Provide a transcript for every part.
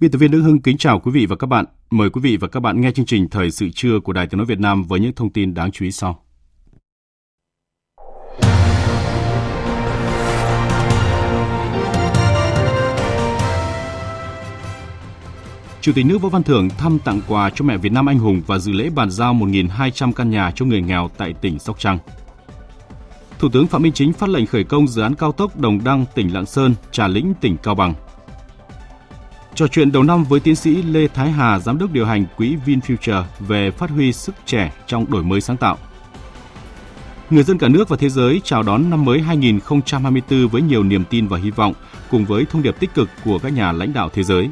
Biên tập viên Đức Hưng kính chào quý vị và các bạn. Mời quý vị và các bạn nghe chương trình Thời sự trưa của Đài Tiếng nói Việt Nam với những thông tin đáng chú ý sau. Chủ tịch nước Võ Văn Thưởng thăm tặng quà cho mẹ Việt Nam anh hùng và dự lễ bàn giao 1.200 căn nhà cho người nghèo tại tỉnh Sóc Trăng. Thủ tướng Phạm Minh Chính phát lệnh khởi công dự án cao tốc Đồng Đăng tỉnh Lạng Sơn, Trà Lĩnh tỉnh Cao Bằng. Trò chuyện đầu năm với tiến sĩ Lê Thái Hà, giám đốc điều hành quỹ VinFuture về phát huy sức trẻ trong đổi mới sáng tạo. Người dân cả nước và thế giới chào đón năm mới 2024 với nhiều niềm tin và hy vọng, cùng với thông điệp tích cực của các nhà lãnh đạo thế giới.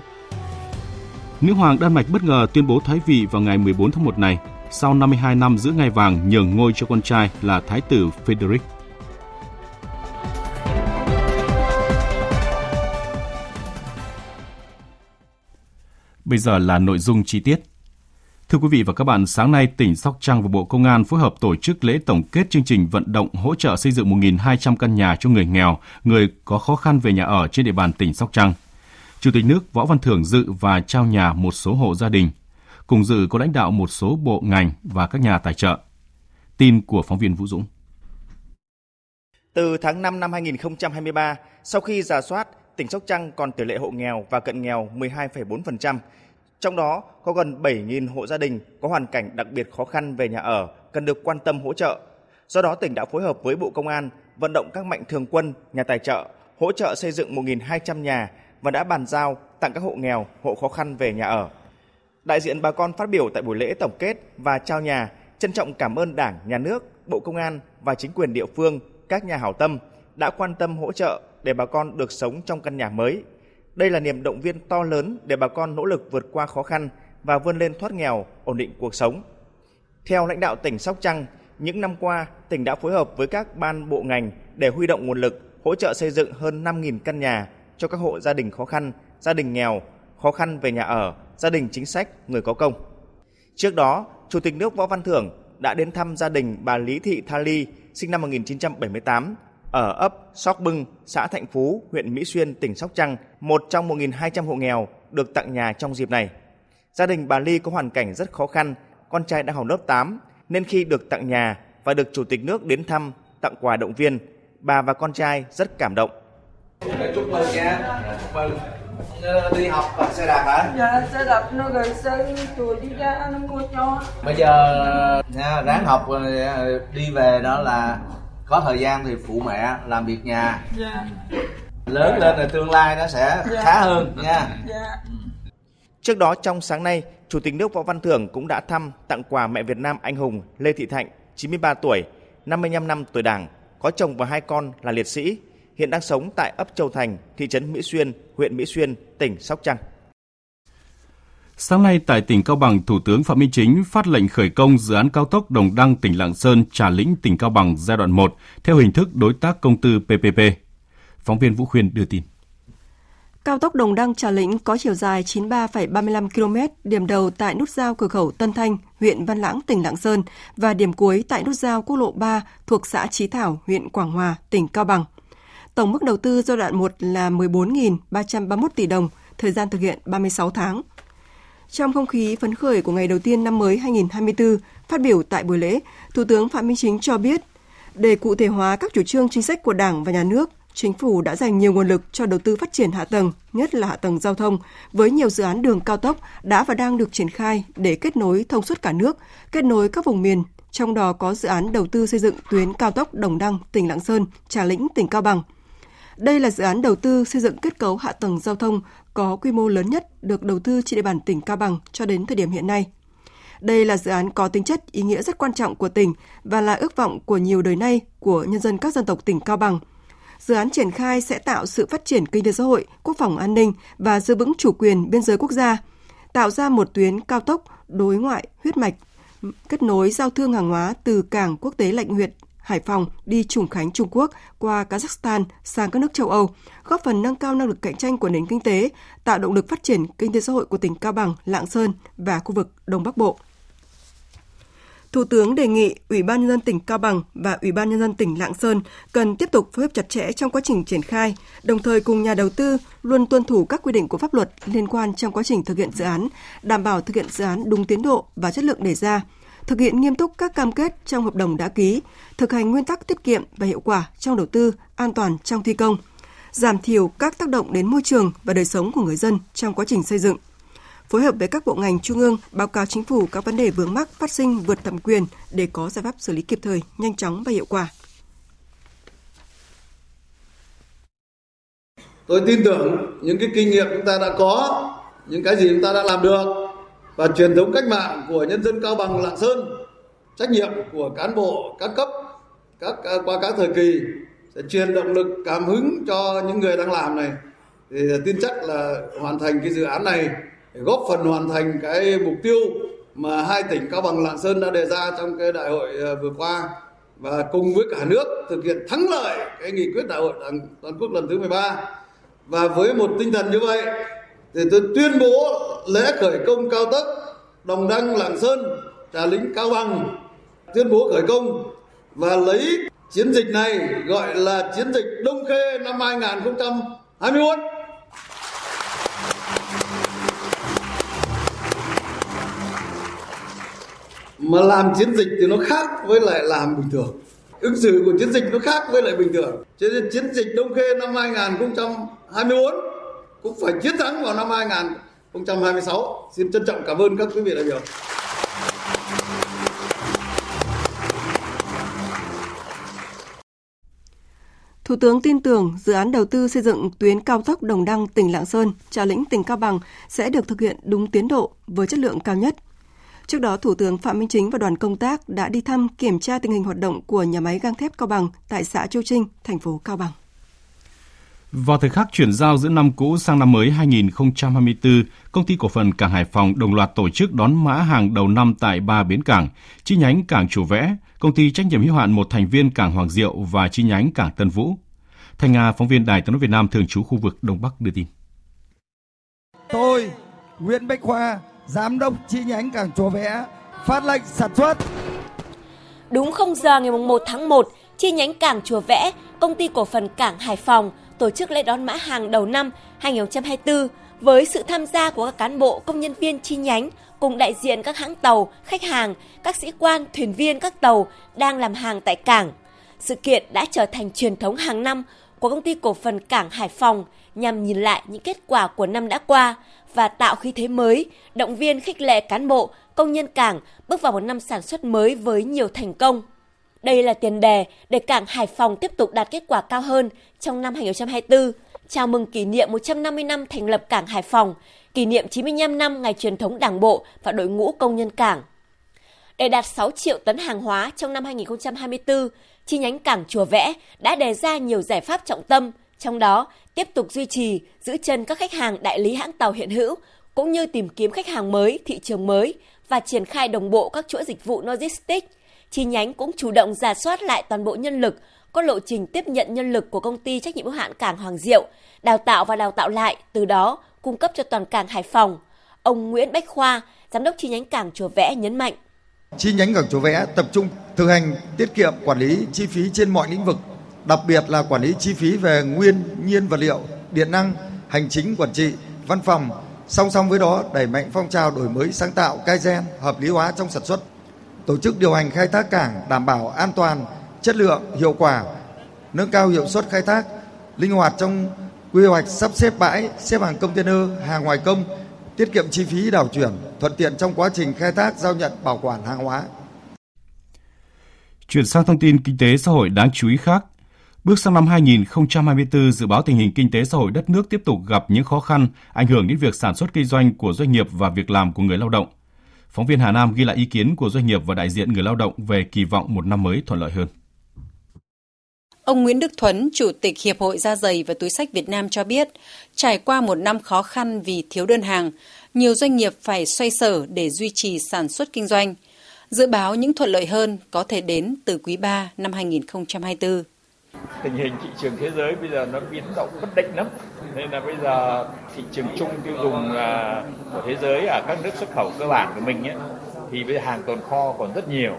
Nữ hoàng Đan Mạch bất ngờ tuyên bố thoái vị vào ngày 14 tháng 1 này, sau 52 năm giữ ngai vàng nhường ngôi cho con trai là Thái tử Frederik. Bây giờ là nội dung chi tiết. Thưa quý vị và các bạn, sáng nay tỉnh Sóc Trăng và Bộ Công an phối hợp tổ chức lễ tổng kết chương trình vận động hỗ trợ xây dựng 1.200 căn nhà cho người nghèo, người có khó khăn về nhà ở trên địa bàn tỉnh Sóc Trăng. Chủ tịch nước Võ Văn Thưởng dự và trao nhà một số hộ gia đình. Cùng dự có lãnh đạo một số bộ ngành và các nhà tài trợ. Tin của phóng viên Vũ Dũng. Từ tháng 5 năm 2023, sau khi rà soát, tỉnh Sóc Trăng còn tỷ lệ hộ nghèo và cận nghèo 12,4%. Trong đó có gần 7.000 hộ gia đình có hoàn cảnh đặc biệt khó khăn về nhà ở cần được quan tâm hỗ trợ. Do đó, tỉnh đã phối hợp với Bộ Công an vận động các mạnh thường quân, nhà tài trợ hỗ trợ xây dựng 1.200 nhà và đã bàn giao tặng các hộ nghèo, hộ khó khăn về nhà ở. Đại diện bà con phát biểu tại buổi lễ tổng kết và trao nhà trân trọng cảm ơn Đảng, Nhà nước, Bộ Công an và chính quyền địa phương, các nhà hảo tâm đã quan tâm hỗ trợ để bà con được sống trong căn nhà mới. Đây là niềm động viên to lớn để bà con nỗ lực vượt qua khó khăn và vươn lên thoát nghèo, ổn định cuộc sống. Theo lãnh đạo tỉnh Sóc Trăng, những năm qua, tỉnh đã phối hợp với các ban bộ ngành để huy động nguồn lực hỗ trợ xây dựng hơn 5.000 căn nhà cho các hộ gia đình khó khăn, gia đình nghèo, khó khăn về nhà ở, gia đình chính sách, người có công. Trước đó, Chủ tịch nước Võ Văn Thưởng đã đến thăm gia đình bà Lý Thị Tha Ly, sinh năm 1978, ở ấp Sóc Bưng, xã Thạnh Phú, huyện Mỹ Xuyên, tỉnh Sóc Trăng, một trong 1.200 hộ nghèo được tặng nhà trong dịp này. Gia đình bà Ly có hoàn cảnh rất khó khăn, con trai đang học lớp 8, nên khi được tặng nhà và được Chủ tịch nước đến thăm, tặng quà động viên, bà và con trai rất cảm động. Chúc mừng nha, đi học bằng xe đạp hả? Dạ, xe đạp nó rồi sân, chùi đi ra, nó mua cho. Bây giờ ráng học đi về đó là... Có thời gian thì phụ mẹ làm việc nhà. Yeah. Lớn lên là tương lai nó sẽ khá hơn nha. Yeah. Trước đó trong sáng nay, Chủ tịch nước Võ Văn Thưởng cũng đã thăm tặng quà mẹ Việt Nam anh hùng Lê Thị Thạnh, 93 tuổi, 55 năm tuổi Đảng, có chồng và hai con là liệt sĩ, hiện đang sống tại ấp Châu Thành, thị trấn Mỹ Xuyên, huyện Mỹ Xuyên, tỉnh Sóc Trăng. Sáng nay tại tỉnh Cao Bằng, Thủ tướng Phạm Minh Chính phát lệnh khởi công dự án cao tốc Đồng Đăng tỉnh Lạng Sơn, Trà Lĩnh tỉnh Cao Bằng giai đoạn 1 theo hình thức đối tác công tư PPP. Phóng viên Vũ Khuyên đưa tin. Cao tốc Đồng Đăng Trà Lĩnh có chiều dài 93,35 km, điểm đầu tại nút giao cửa khẩu Tân Thanh, huyện Văn Lãng, tỉnh Lạng Sơn và điểm cuối tại nút giao quốc lộ 3 thuộc xã Chí Thảo, huyện Quảng Hòa, tỉnh Cao Bằng. Tổng mức đầu tư giai đoạn 1 là 14.331 tỷ đồng, thời gian thực hiện 36 tháng. Trong không khí phấn khởi của ngày đầu tiên năm mới 2024, phát biểu tại buổi lễ, Thủ tướng Phạm Minh Chính cho biết, để cụ thể hóa các chủ trương chính sách của Đảng và Nhà nước, Chính phủ đã dành nhiều nguồn lực cho đầu tư phát triển hạ tầng, nhất là hạ tầng giao thông, với nhiều dự án đường cao tốc đã và đang được triển khai để kết nối thông suốt cả nước, kết nối các vùng miền, trong đó có dự án đầu tư xây dựng tuyến cao tốc Đồng Đăng, tỉnh Lạng Sơn, Trà Lĩnh, tỉnh Cao Bằng. Đây là dự án đầu tư xây dựng kết cấu hạ tầng giao thông có quy mô lớn nhất được đầu tư trên địa bàn tỉnh Cao Bằng cho đến thời điểm hiện nay. Đây là dự án có tính chất ý nghĩa rất quan trọng của tỉnh và là ước vọng của nhiều đời nay của nhân dân các dân tộc tỉnh Cao Bằng. Dự án triển khai sẽ tạo sự phát triển kinh tế xã hội, quốc phòng an ninh và giữ vững chủ quyền biên giới quốc gia, tạo ra một tuyến cao tốc đối ngoại huyết mạch, kết nối giao thương hàng hóa từ cảng quốc tế Lạch Huyện, Hải Phòng đi Trùng Khánh, Trung Quốc qua Kazakhstan sang các nước châu Âu, góp phần nâng cao năng lực cạnh tranh của nền kinh tế, tạo động lực phát triển kinh tế xã hội của tỉnh Cao Bằng, Lạng Sơn và khu vực Đông Bắc Bộ. Thủ tướng đề nghị Ủy ban Nhân dân tỉnh Cao Bằng và Ủy ban Nhân dân tỉnh Lạng Sơn cần tiếp tục phối hợp chặt chẽ trong quá trình triển khai, đồng thời cùng nhà đầu tư luôn tuân thủ các quy định của pháp luật liên quan trong quá trình thực hiện dự án, đảm bảo thực hiện dự án đúng tiến độ và chất lượng đề ra, thực hiện nghiêm túc các cam kết trong hợp đồng đã ký, thực hành nguyên tắc tiết kiệm và hiệu quả trong đầu tư, an toàn trong thi công, giảm thiểu các tác động đến môi trường và đời sống của người dân trong quá trình xây dựng. Phối hợp với các bộ ngành trung ương báo cáo chính phủ các vấn đề vướng mắc phát sinh vượt thẩm quyền để có giải pháp xử lý kịp thời, nhanh chóng và hiệu quả. Tôi tin tưởng những cái kinh nghiệm chúng ta đã có, những cái gì chúng ta đã làm được và truyền thống cách mạng của nhân dân Cao Bằng, Lạng Sơn, trách nhiệm của cán bộ các cấp qua các thời kỳ sẽ truyền động lực cảm hứng cho những người đang làm này, thì tin chắc là hoàn thành cái dự án này, góp phần hoàn thành cái mục tiêu mà hai tỉnh Cao Bằng, Lạng Sơn đã đề ra trong cái đại hội vừa qua và cùng với cả nước thực hiện thắng lợi cái nghị quyết đại hội Đảng toàn quốc lần thứ 13. Và với một tinh thần như vậy thì tôi tuyên bố lễ khởi công cao tốc Đồng Đăng, Lạng Sơn, Trà Lĩnh, Cao Bằng tuyên bố khởi công và lấy chiến dịch này gọi là chiến dịch Đông Khê năm 2021. Mà làm chiến dịch thì nó khác với lại làm bình thường. Ứng xử của chiến dịch nó khác với lại bình thường. Cho nên chiến dịch Đông Khê năm 2024 cũng phải chiến thắng vào năm 2026. Xin trân trọng cảm ơn các quý vị đại biểu. Thủ tướng tin tưởng dự án đầu tư xây dựng tuyến cao tốc Đồng Đăng tỉnh Lạng Sơn, Trà Lĩnh tỉnh Cao Bằng sẽ được thực hiện đúng tiến độ với chất lượng cao nhất. Trước đó, Thủ tướng Phạm Minh Chính và đoàn công tác đã đi thăm kiểm tra tình hình hoạt động của nhà máy gang thép Cao Bằng tại xã Châu Trinh, thành phố Cao Bằng. Vào thời khắc chuyển giao giữa năm cũ sang năm mới 2024, Công ty Cổ phần Cảng Hải Phòng đồng loạt tổ chức đón mã hàng đầu năm tại 3 bến cảng, chi nhánh Cảng Chủ Vẽ, Công ty Trách nhiệm hữu hạn một thành viên Cảng Hoàng Diệu và chi nhánh Cảng Tân Vũ. Thành Nga, phóng viên Đài Tiếng nói Việt Nam thường trú khu vực Đông Bắc đưa tin. Tôi, Nguyễn Bách Khoa, Giám đốc chi nhánh Cảng Chùa Vẽ, phát lệnh sản xuất. Đúng 0 giờ ngày 1 tháng 1, chi nhánh Cảng Chùa Vẽ, Công ty Cổ phần Cảng Hải Phòng tổ chức lễ đón mã hàng đầu năm 2024 với sự tham gia của các cán bộ, công nhân viên chi nhánh cùng đại diện các hãng tàu, khách hàng, các sĩ quan, thuyền viên các tàu đang làm hàng tại cảng. Sự kiện đã trở thành truyền thống hàng năm của Công ty Cổ phần Cảng Hải Phòng nhằm nhìn lại những kết quả của năm đã qua và tạo khí thế mới, động viên khích lệ cán bộ, công nhân cảng bước vào một năm sản xuất mới với nhiều thành công. Đây là tiền đề để Cảng Hải Phòng tiếp tục đạt kết quả cao hơn trong năm 2024, chào mừng kỷ niệm 150 năm thành lập Cảng Hải Phòng, kỷ niệm 95 năm ngày truyền thống Đảng bộ và đội ngũ công nhân cảng. Để đạt 6 triệu tấn hàng hóa trong năm 2024, chi nhánh Cảng Chùa Vẽ đã đề ra nhiều giải pháp trọng tâm, trong đó tiếp tục duy trì, giữ chân các khách hàng đại lý hãng tàu hiện hữu, cũng như tìm kiếm khách hàng mới, thị trường mới và triển khai đồng bộ các chuỗi dịch vụ logistics. Chi nhánh cũng chủ động rà soát lại toàn bộ nhân lực, có lộ trình tiếp nhận nhân lực của Công ty Trách nhiệm hữu hạn Cảng Hoàng Diệu, đào tạo lại, từ đó cung cấp cho toàn Cảng Hải Phòng. Ông Nguyễn Bách Khoa, Giám đốc chi nhánh Cảng Chùa Vẽ nhấn mạnh. Chi nhánh Cảng Chùa Vẽ tập trung thực hành tiết kiệm quản lý chi phí trên mọi lĩnh vực, đặc biệt là quản lý chi phí về nhiên vật liệu, điện năng, hành chính quản trị, văn phòng. Song song với đó, đẩy mạnh phong trào đổi mới sáng tạo, Kaizen, hợp lý hóa trong sản xuất. Tổ chức điều hành khai thác cảng đảm bảo an toàn, chất lượng, hiệu quả, nâng cao hiệu suất khai thác, linh hoạt trong quy hoạch sắp xếp bãi, xếp hàng container, hàng ngoài công, tiết kiệm chi phí đảo chuyển, thuận tiện trong quá trình khai thác, giao nhận, bảo quản hàng hóa. Chuyển sang thông tin kinh tế xã hội đáng chú ý khác. Bước sang năm 2024, dự báo tình hình kinh tế xã hội đất nước tiếp tục gặp những khó khăn, ảnh hưởng đến việc sản xuất kinh doanh của doanh nghiệp và việc làm của người lao động. Phóng viên Hà Nam ghi lại ý kiến của doanh nghiệp và đại diện người lao động về kỳ vọng một năm mới thuận lợi hơn. Ông Nguyễn Đức Thuấn, Chủ tịch Hiệp hội Da giày và Túi xách Việt Nam cho biết, trải qua một năm khó khăn vì thiếu đơn hàng, nhiều doanh nghiệp phải xoay sở để duy trì sản xuất kinh doanh. Dự báo những thuận lợi hơn có thể đến từ quý 3 năm 2024. Tình hình thị trường thế giới bây giờ nó biến động bất định lắm. Nên là bây giờ thị trường chung tiêu dùng của thế giới ở các nước xuất khẩu cơ bản của mình ấy, thì bây giờ hàng tồn kho còn rất nhiều.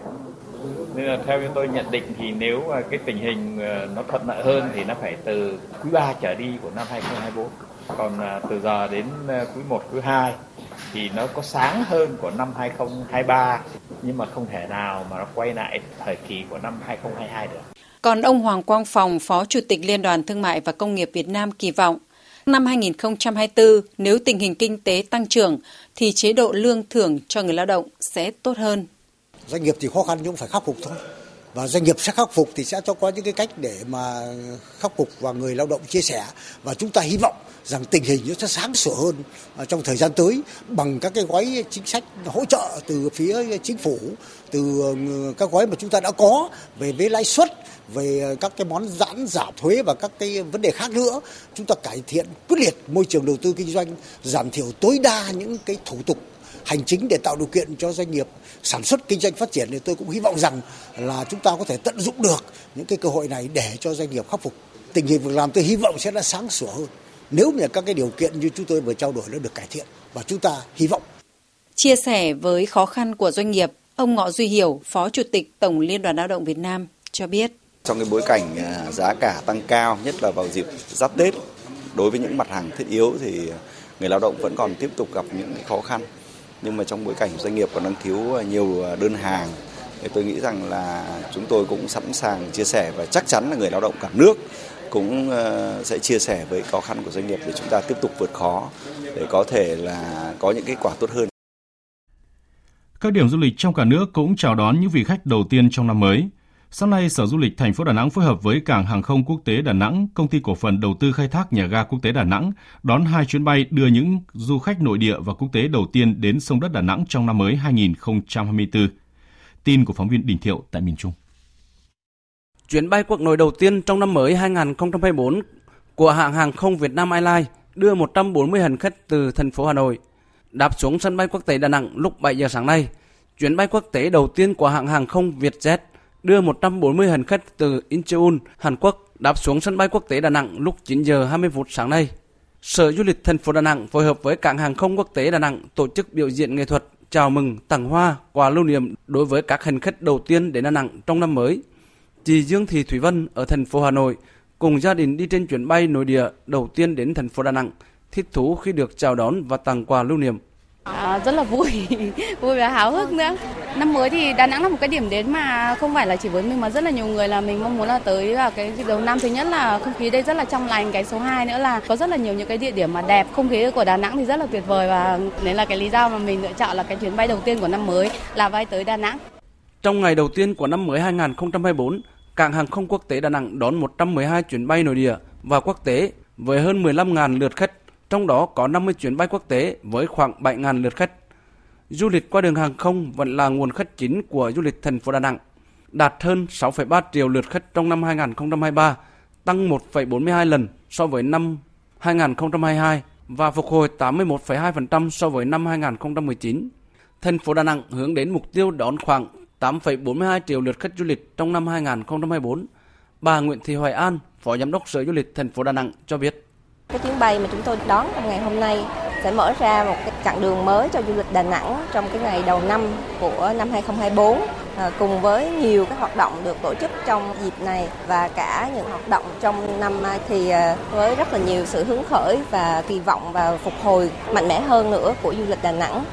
Nên là theo như tôi nhận định thì nếu cái tình hình nó thuận lợi hơn thì nó phải từ quý 3 trở đi của năm 2024. Còn từ giờ đến quý 1, quý 2 thì nó có sáng hơn của năm 2023. Nhưng mà không thể nào mà nó quay lại thời kỳ của năm 2022 được. Còn ông Hoàng Quang Phòng, Phó Chủ tịch Liên đoàn Thương mại và Công nghiệp Việt Nam kỳ vọng, năm 2024, nếu tình hình kinh tế tăng trưởng, thì chế độ lương thưởng cho người lao động sẽ tốt hơn. Doanh nghiệp thì khó khăn nhưng phải khắc phục thôi. Và doanh nghiệp sẽ khắc phục thì sẽ có những cái cách để mà khắc phục và người lao động chia sẻ. Và chúng ta hy vọng rằng tình hình nó sẽ sáng sủa hơn trong thời gian tới bằng các cái gói chính sách hỗ trợ từ phía chính phủ, từ các gói mà chúng ta đã có về lãi suất, về các cái món giãn giảm thuế và các cái vấn đề khác nữa. Chúng ta cải thiện quyết liệt môi trường đầu tư kinh doanh, giảm thiểu tối đa những cái thủ tục hành chính để tạo điều kiện cho doanh nghiệp sản xuất kinh doanh phát triển, thì tôi cũng hy vọng rằng là chúng ta có thể tận dụng được những cái cơ hội này để cho doanh nghiệp khắc phục. Tình hình việc làm tôi hy vọng sẽ là sáng sủa hơn nếu mà các cái điều kiện như chúng tôi vừa trao đổi nó được cải thiện và chúng ta hy vọng. Chia sẻ với khó khăn của doanh nghiệp, ông Ngọ Duy Hiểu, Phó Chủ tịch Tổng Liên đoàn Lao động Việt Nam cho biết. Trong cái bối cảnh giá cả tăng cao, nhất là vào dịp giáp Tết, đối với những mặt hàng thiết yếu thì người lao động vẫn còn tiếp tục gặp những khó khăn. Nhưng mà trong bối cảnh doanh nghiệp còn đang thiếu nhiều đơn hàng thì tôi nghĩ rằng là chúng tôi cũng sẵn sàng chia sẻ và chắc chắn là người lao động cả nước cũng sẽ chia sẻ với khó khăn của doanh nghiệp để chúng ta tiếp tục vượt khó để có thể là có những kết quả tốt hơn. Các điểm du lịch trong cả nước cũng chào đón những vị khách đầu tiên trong năm mới. Sáng nay, Sở Du lịch thành phố Đà Nẵng phối hợp với Cảng Hàng không Quốc tế Đà Nẵng, Công ty Cổ phần Đầu tư Khai thác Nhà ga Quốc tế Đà Nẵng đón 2 chuyến bay đưa những du khách nội địa và quốc tế đầu tiên đến sông đất Đà Nẵng trong năm mới 2024. Tin của phóng viên Đình Thiệu tại miền Trung. Chuyến bay quốc nội đầu tiên trong năm mới 2024 của hãng hàng không Việt Nam Airlines đưa 140 hành khách từ thành phố Hà Nội đáp xuống sân bay quốc tế Đà Nẵng lúc 7 giờ sáng nay. Chuyến bay quốc tế đầu tiên của hãng hàng không Vietjet đưa 140 hành khách từ Incheon, Hàn Quốc đáp xuống sân bay quốc tế Đà Nẵng lúc 9 giờ 20 phút sáng nay. Sở Du lịch thành phố Đà Nẵng phối hợp với Cảng Hàng không Quốc tế Đà Nẵng tổ chức biểu diễn nghệ thuật chào mừng, tặng hoa, quà lưu niệm đối với các hành khách đầu tiên đến Đà Nẵng trong năm mới. Chị Dương Thị Thủy Vân ở thành phố Hà Nội cùng gia đình đi trên chuyến bay nội địa đầu tiên đến thành phố Đà Nẵng, thích thú khi được chào đón và tặng quà lưu niệm. Rất là vui và háo hức nữa. Năm mới thì Đà Nẵng là một cái điểm đến mà không phải là chỉ với mình mà rất là nhiều người là mình mong muốn là tới vào cái dịp đầu năm. Thứ nhất là không khí đây rất là trong lành, cái số 2 nữa là có rất là nhiều những cái địa điểm mà đẹp, không khí của Đà Nẵng thì rất là tuyệt vời và đấy là cái lý do mà mình lựa chọn là cái chuyến bay đầu tiên của năm mới là bay tới Đà Nẵng. Trong ngày đầu tiên của năm mới 2024, Cảng Hàng không Quốc tế Đà Nẵng đón 112 chuyến bay nội địa và quốc tế với hơn 15.000 lượt khách. Trong đó có 50 chuyến bay quốc tế với khoảng 7.000 lượt khách. Du lịch qua đường hàng không vẫn là nguồn khách chính của du lịch thành phố Đà Nẵng, đạt hơn 6,3 triệu lượt khách trong năm 2023, tăng 1,42 lần so với năm 2022 và phục hồi 81,2% so với năm 2019. Thành phố Đà Nẵng hướng đến mục tiêu đón khoảng 8,42 triệu lượt khách du lịch trong năm 2024. Bà Nguyễn Thị Hoài An, Phó Giám đốc Sở Du lịch thành phố Đà Nẵng cho biết. Cái chuyến bay mà chúng tôi đón trong ngày hôm nay sẽ mở ra một cái chặng đường mới cho du lịch Đà Nẵng trong cái ngày đầu năm của năm 2024 cùng với nhiều các hoạt động được tổ chức trong dịp này và cả những hoạt động trong năm mai thì với rất là nhiều sự hứng khởi và kỳ vọng và phục hồi mạnh mẽ hơn nữa của du lịch Đà Nẵng.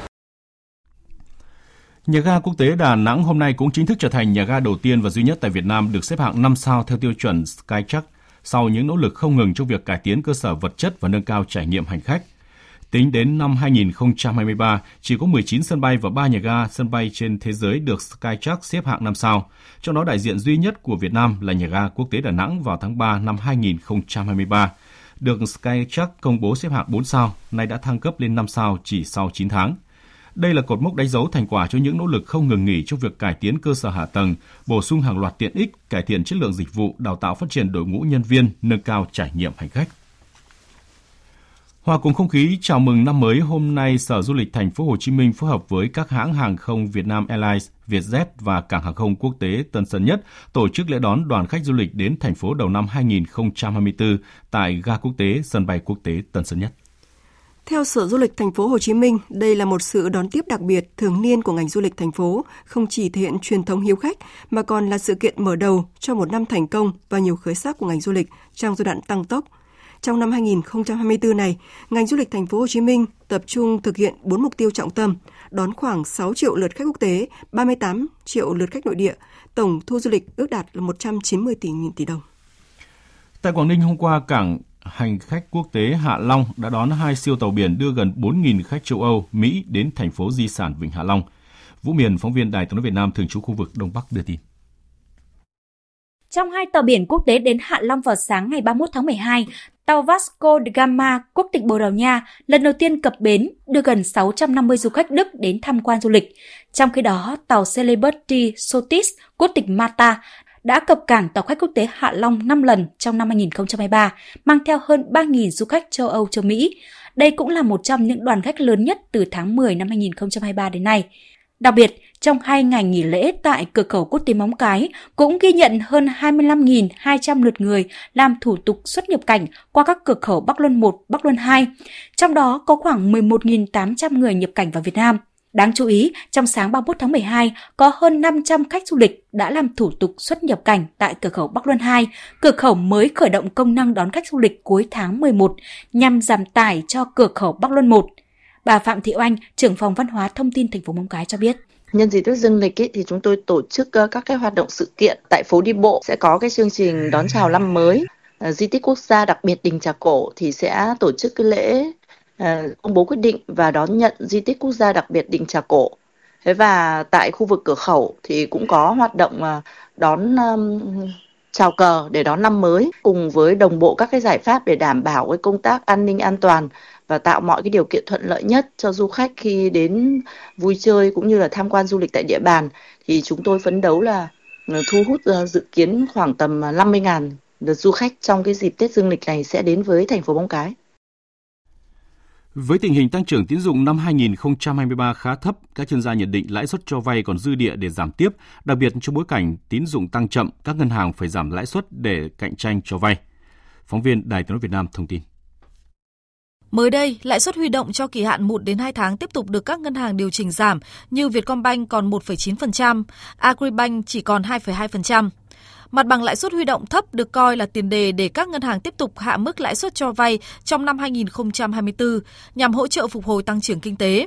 Nhà ga quốc tế Đà Nẵng hôm nay cũng chính thức trở thành nhà ga đầu tiên và duy nhất tại Việt Nam được xếp hạng 5 sao theo tiêu chuẩn Skytrax. Sau những nỗ lực không ngừng trong việc cải tiến cơ sở vật chất và nâng cao trải nghiệm hành khách. Tính đến năm 2023, chỉ có 19 sân bay và 3 nhà ga sân bay trên thế giới được Skytrax xếp hạng 5 sao, trong đó đại diện duy nhất của Việt Nam là nhà ga quốc tế Đà Nẵng vào tháng 3 năm 2023. Được Skytrax công bố xếp hạng 4 sao, nay đã thăng cấp lên 5 sao chỉ sau 9 tháng. Đây là cột mốc đánh dấu thành quả cho những nỗ lực không ngừng nghỉ trong việc cải tiến cơ sở hạ tầng, bổ sung hàng loạt tiện ích, cải thiện chất lượng dịch vụ, đào tạo phát triển đội ngũ nhân viên, nâng cao trải nghiệm hành khách. Hòa cùng không khí chào mừng năm mới, hôm nay Sở Du lịch Thành phố Hồ Chí Minh phối hợp với các hãng hàng không Vietnam Airlines, Vietjet và Cảng hàng không quốc tế Tân Sơn Nhất tổ chức lễ đón đoàn khách du lịch đến thành phố đầu năm 2024 tại ga quốc tế sân bay quốc tế Tân Sơn Nhất. Theo Sở Du lịch Thành phố Hồ Chí Minh, đây là một sự đón tiếp đặc biệt thường niên của ngành du lịch thành phố, không chỉ thể hiện truyền thống hiếu khách mà còn là sự kiện mở đầu cho một năm thành công và nhiều khởi sắc của ngành du lịch trong giai đoạn tăng tốc. Trong năm 2024 này, ngành du lịch Thành phố Hồ Chí Minh tập trung thực hiện 4 mục tiêu trọng tâm, đón khoảng 6 triệu lượt khách quốc tế, 38 triệu lượt khách nội địa, tổng thu du lịch ước đạt là 190 tỷ đồng. Tại Quảng Ninh hôm qua, cảng hành khách quốc tế Hạ Long đã đón 2 siêu tàu biển đưa gần 4.000 khách châu Âu, Mỹ đến thành phố di sản Vịnh Hạ Long. Vũ Miền, phóng viên Đài Tiếng nói Việt Nam thường trú khu vực Đông Bắc đưa tin. Trong 2 tàu biển quốc tế đến Hạ Long vào sáng ngày 31 tháng 12, tàu Vasco da Gama quốc tịch Bồ Đào Nha lần đầu tiên cập bến đưa gần 650 du khách Đức đến tham quan du lịch. Trong khi đó, tàu Celebrity Sotis quốc tịch Malta đã cập cảng tàu khách quốc tế Hạ Long 5 lần trong năm 2023, mang theo hơn 3.000 du khách châu Âu, châu Mỹ. Đây cũng là một trong những đoàn khách lớn nhất từ tháng 10 năm 2023 đến nay. Đặc biệt, trong 2 ngày nghỉ lễ tại cửa khẩu quốc tế Móng Cái cũng ghi nhận hơn 25.200 lượt người làm thủ tục xuất nhập cảnh qua các cửa khẩu Bắc Luân 1, Bắc Luân 2. Trong đó có khoảng 11.800 người nhập cảnh vào Việt Nam. Đáng chú ý, trong sáng 31 tháng 12, có hơn 500 khách du lịch đã làm thủ tục xuất nhập cảnh tại cửa khẩu Bắc Luân 2, cửa khẩu mới khởi động công năng đón khách du lịch cuối tháng 11 nhằm giảm tải cho cửa khẩu Bắc Luân 1. Bà Phạm Thị Oanh, trưởng phòng văn hóa thông tin thành phố Móng Cái cho biết. Nhân dịp Tết Dương lịch thì chúng tôi tổ chức các cái hoạt động sự kiện tại phố đi bộ, sẽ có cái chương trình đón chào năm mới. Di tích quốc gia đặc biệt Đình Trà Cổ thì sẽ tổ chức cái lễ công bố quyết định và đón nhận di tích quốc gia đặc biệt Đình Trà Cổ. Thế và tại khu vực cửa khẩu thì cũng có hoạt động đón chào cờ để đón năm mới, cùng với đồng bộ các cái giải pháp để đảm bảo cái công tác an ninh an toàn và tạo mọi cái điều kiện thuận lợi nhất cho du khách khi đến vui chơi cũng như là tham quan du lịch tại địa bàn. Thì chúng tôi phấn đấu là thu hút dự kiến khoảng tầm 50.000 lượt du khách trong cái dịp Tết Dương lịch này sẽ đến với thành phố Móng Cái. Với tình hình tăng trưởng tín dụng năm 2023 khá thấp, các chuyên gia nhận định lãi suất cho vay còn dư địa để giảm tiếp, đặc biệt trong bối cảnh tín dụng tăng chậm, các ngân hàng phải giảm lãi suất để cạnh tranh cho vay. Phóng viên Đài Tiếng nói Việt Nam thông tin. Mới đây, lãi suất huy động cho kỳ hạn 1 đến 2 tháng tiếp tục được các ngân hàng điều chỉnh giảm như Vietcombank còn 1,9%, Agribank chỉ còn 2,2%. Mặt bằng lãi suất huy động thấp được coi là tiền đề để các ngân hàng tiếp tục hạ mức lãi suất cho vay trong năm 2024 nhằm hỗ trợ phục hồi tăng trưởng kinh tế.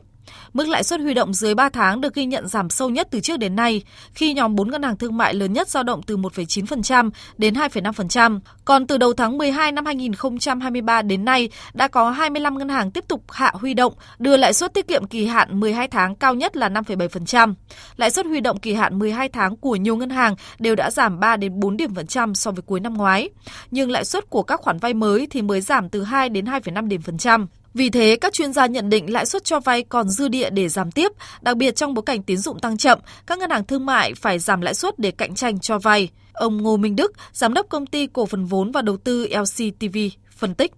Mức lãi suất huy động dưới 3 tháng được ghi nhận giảm sâu nhất từ trước đến nay, khi nhóm 4 ngân hàng thương mại lớn nhất dao động từ 1,9% đến 2,5%. Còn từ đầu tháng 12 năm 2023 đến nay, đã có 25 ngân hàng tiếp tục hạ huy động, đưa lãi suất tiết kiệm kỳ hạn 12 tháng cao nhất là 5,7%. Lãi suất huy động kỳ hạn 12 tháng của nhiều ngân hàng đều đã giảm 3 đến 4 điểm phần trăm so với cuối năm ngoái, nhưng lãi suất của các khoản vay mới thì mới giảm từ 2 đến 2,5 điểm phần trăm. Vì thế, các chuyên gia nhận định lãi suất cho vay còn dư địa để giảm tiếp, đặc biệt trong bối cảnh tín dụng tăng chậm, các ngân hàng thương mại phải giảm lãi suất để cạnh tranh cho vay. Ông Ngô Minh Đức, Giám đốc Công ty Cổ phần Vốn và Đầu tư LCTV phân tích.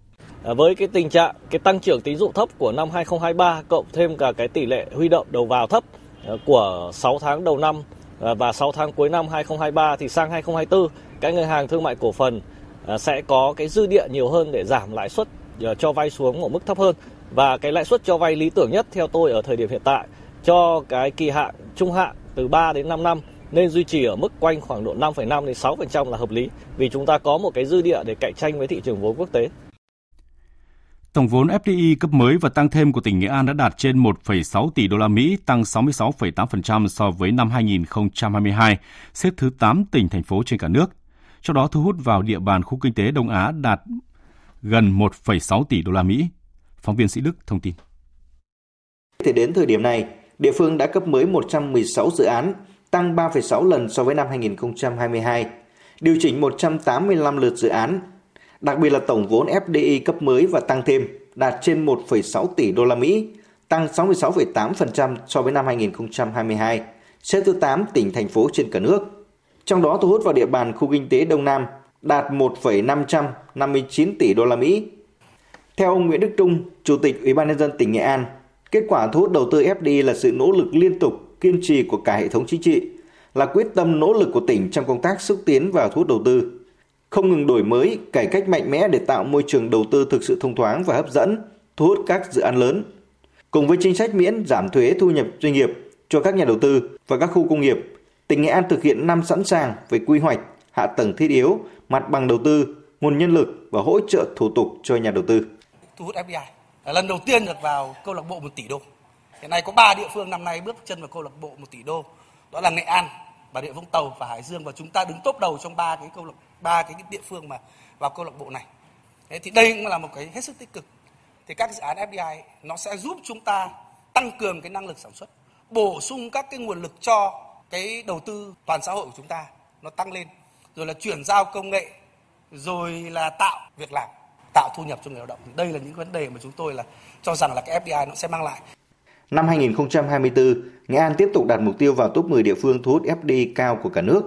Với cái tình trạng cái tăng trưởng tín dụng thấp của năm 2023 cộng thêm cả cái tỷ lệ huy động đầu vào thấp của 6 tháng đầu năm và 6 tháng cuối năm 2023 thì sang 2024, các ngân hàng thương mại cổ phần sẽ có cái dư địa nhiều hơn để giảm lãi suất cho vay xuống ở mức thấp hơn, và cái lãi suất cho vay lý tưởng nhất theo tôi ở thời điểm hiện tại cho cái kỳ hạn trung hạn từ 3 đến 5 năm nên duy trì ở mức quanh khoảng độ 5,5 đến 6% là hợp lý, vì chúng ta có một cái dư địa để cạnh tranh với thị trường vốn quốc tế. Tổng vốn FDI cấp mới và tăng thêm của tỉnh Nghệ An đã đạt trên 1,6 tỷ đô la Mỹ, tăng 66,8% so với năm 2022, xếp thứ 8 tỉnh thành phố trên cả nước. Trong đó thu hút vào địa bàn khu kinh tế Đông Á đạt gần 1,6 tỷ đô la Mỹ. Phóng viên Sĩ Đức thông tin. Thì đến thời điểm này, địa phương đã cấp mới 116 dự án, tăng 3,6 lần so với năm 2022, điều chỉnh 185 lượt dự án. Đặc biệt là tổng vốn FDI cấp mới và tăng thêm đạt trên 1,6 tỷ đô la Mỹ, tăng 66,8% so với năm 2022, xếp thứ 8 tỉnh thành phố trên cả nước. Trong đó thu hút vào địa bàn khu kinh tế Đông Nam đạt 1,559 tỷ đô la Mỹ. Theo ông Nguyễn Đức Trung, Chủ tịch Ủy ban nhân dân tỉnh Nghệ An, kết quả thu hút đầu tư FDI là sự nỗ lực liên tục, kiên trì của cả hệ thống chính trị, là quyết tâm nỗ lực của tỉnh trong công tác xúc tiến và thu hút đầu tư, không ngừng đổi mới, cải cách mạnh mẽ để tạo môi trường đầu tư thực sự thông thoáng và hấp dẫn, thu hút các dự án lớn. Cùng với chính sách miễn giảm thuế thu nhập doanh nghiệp cho các nhà đầu tư và các khu công nghiệp, tỉnh Nghệ An thực hiện năm sẵn sàng về quy hoạch, hạ tầng thiết yếu, mặt bằng đầu tư, nguồn nhân lực và hỗ trợ thủ tục cho nhà đầu tư. Thu hút FDI, lần đầu tiên được vào câu lạc bộ 1 tỷ đô. Hiện nay có 3 địa phương năm nay bước chân vào câu lạc bộ 1 tỷ đô, đó là Nghệ An, Bà Rịa Vũng Tàu và Hải Dương, và chúng ta đứng top đầu trong ba cái địa phương mà vào câu lạc bộ này. Thế thì đây cũng là một cái hết sức tích cực. Thì các dự án FDI nó sẽ giúp chúng ta tăng cường cái năng lực sản xuất, bổ sung các cái nguồn lực cho cái đầu tư toàn xã hội của chúng ta nó tăng lên, rồi là chuyển giao công nghệ, rồi là tạo việc làm, tạo thu nhập cho người lao động. Đây là những vấn đề mà chúng tôi là cho rằng là cái FDI nó sẽ mang lại. Năm 2024, Nghệ An tiếp tục đạt mục tiêu vào top 10 địa phương thu hút FDI cao của cả nước.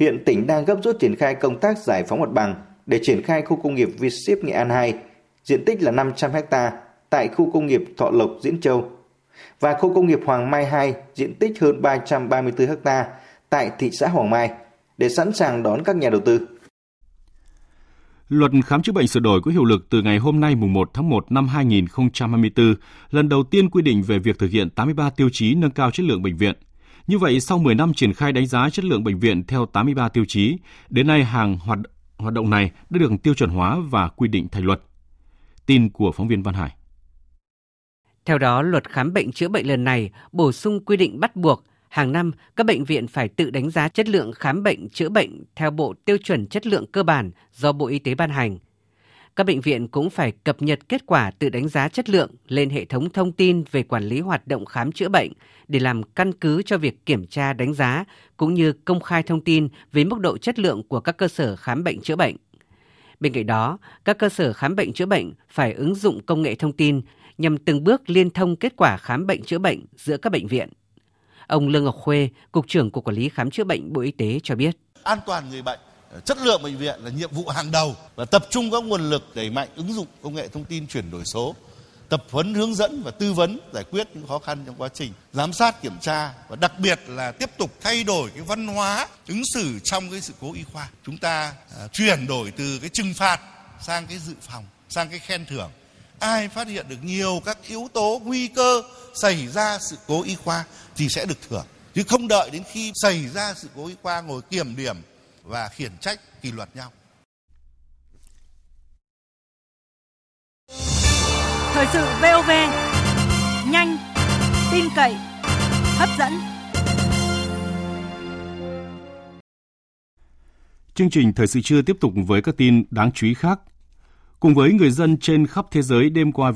Hiện tỉnh đang gấp rút triển khai công tác giải phóng mặt bằng để triển khai khu công nghiệp V-Ship Nghệ An 2, diện tích là 500 ha tại khu công nghiệp Thọ Lộc Diễn Châu và khu công nghiệp Hoàng Mai 2, diện tích hơn 334 ha tại thị xã Hoàng Mai để sẵn sàng đón các nhà đầu tư. Luật khám chữa bệnh sửa đổi có hiệu lực từ ngày hôm nay mùng 1 tháng 1 năm 2024, lần đầu tiên quy định về việc thực hiện 83 tiêu chí nâng cao chất lượng bệnh viện. Như vậy, sau 10 năm triển khai đánh giá chất lượng bệnh viện theo 83 tiêu chí, đến nay hàng hoạt động này đã được tiêu chuẩn hóa và quy định thành luật. Tin của phóng viên Văn Hải. Theo đó, luật khám bệnh chữa bệnh lần này bổ sung quy định bắt buộc hàng năm các bệnh viện phải tự đánh giá chất lượng khám bệnh chữa bệnh theo bộ tiêu chuẩn chất lượng cơ bản do Bộ Y tế ban hành. Các bệnh viện cũng phải cập nhật kết quả tự đánh giá chất lượng lên hệ thống thông tin về quản lý hoạt động khám chữa bệnh để làm căn cứ cho việc kiểm tra đánh giá cũng như công khai thông tin về mức độ chất lượng của các cơ sở khám bệnh chữa bệnh. Bên cạnh đó, các cơ sở khám bệnh chữa bệnh phải ứng dụng công nghệ thông tin nhằm từng bước liên thông kết quả khám bệnh chữa bệnh giữa các bệnh viện. Ông Lương Ngọc Khuê, Cục trưởng Cục Quản lý Khám chữa bệnh Bộ Y tế cho biết. An toàn người bệnh, chất lượng bệnh viện là nhiệm vụ hàng đầu và tập trung các nguồn lực đẩy mạnh ứng dụng công nghệ thông tin chuyển đổi số, tập huấn hướng dẫn và tư vấn giải quyết những khó khăn trong quá trình giám sát kiểm tra và đặc biệt là tiếp tục thay đổi cái văn hóa ứng xử trong cái sự cố y khoa. Chúng ta chuyển đổi từ cái trừng phạt sang cái dự phòng, sang cái khen thưởng. Ai phát hiện được nhiều các yếu tố nguy cơ xảy ra sự cố y khoa thì sẽ được thưởng, chứ không đợi đến khi xảy ra sự cố y khoa ngồi kiểm điểm và khiển trách kỷ luật nhau. Thời sự VOV, nhanh, tin cậy, hấp dẫn. Chương trình Thời sự trưa tiếp tục với các tin đáng chú ý khác. Cùng với người dân trên khắp thế giới, đêm qua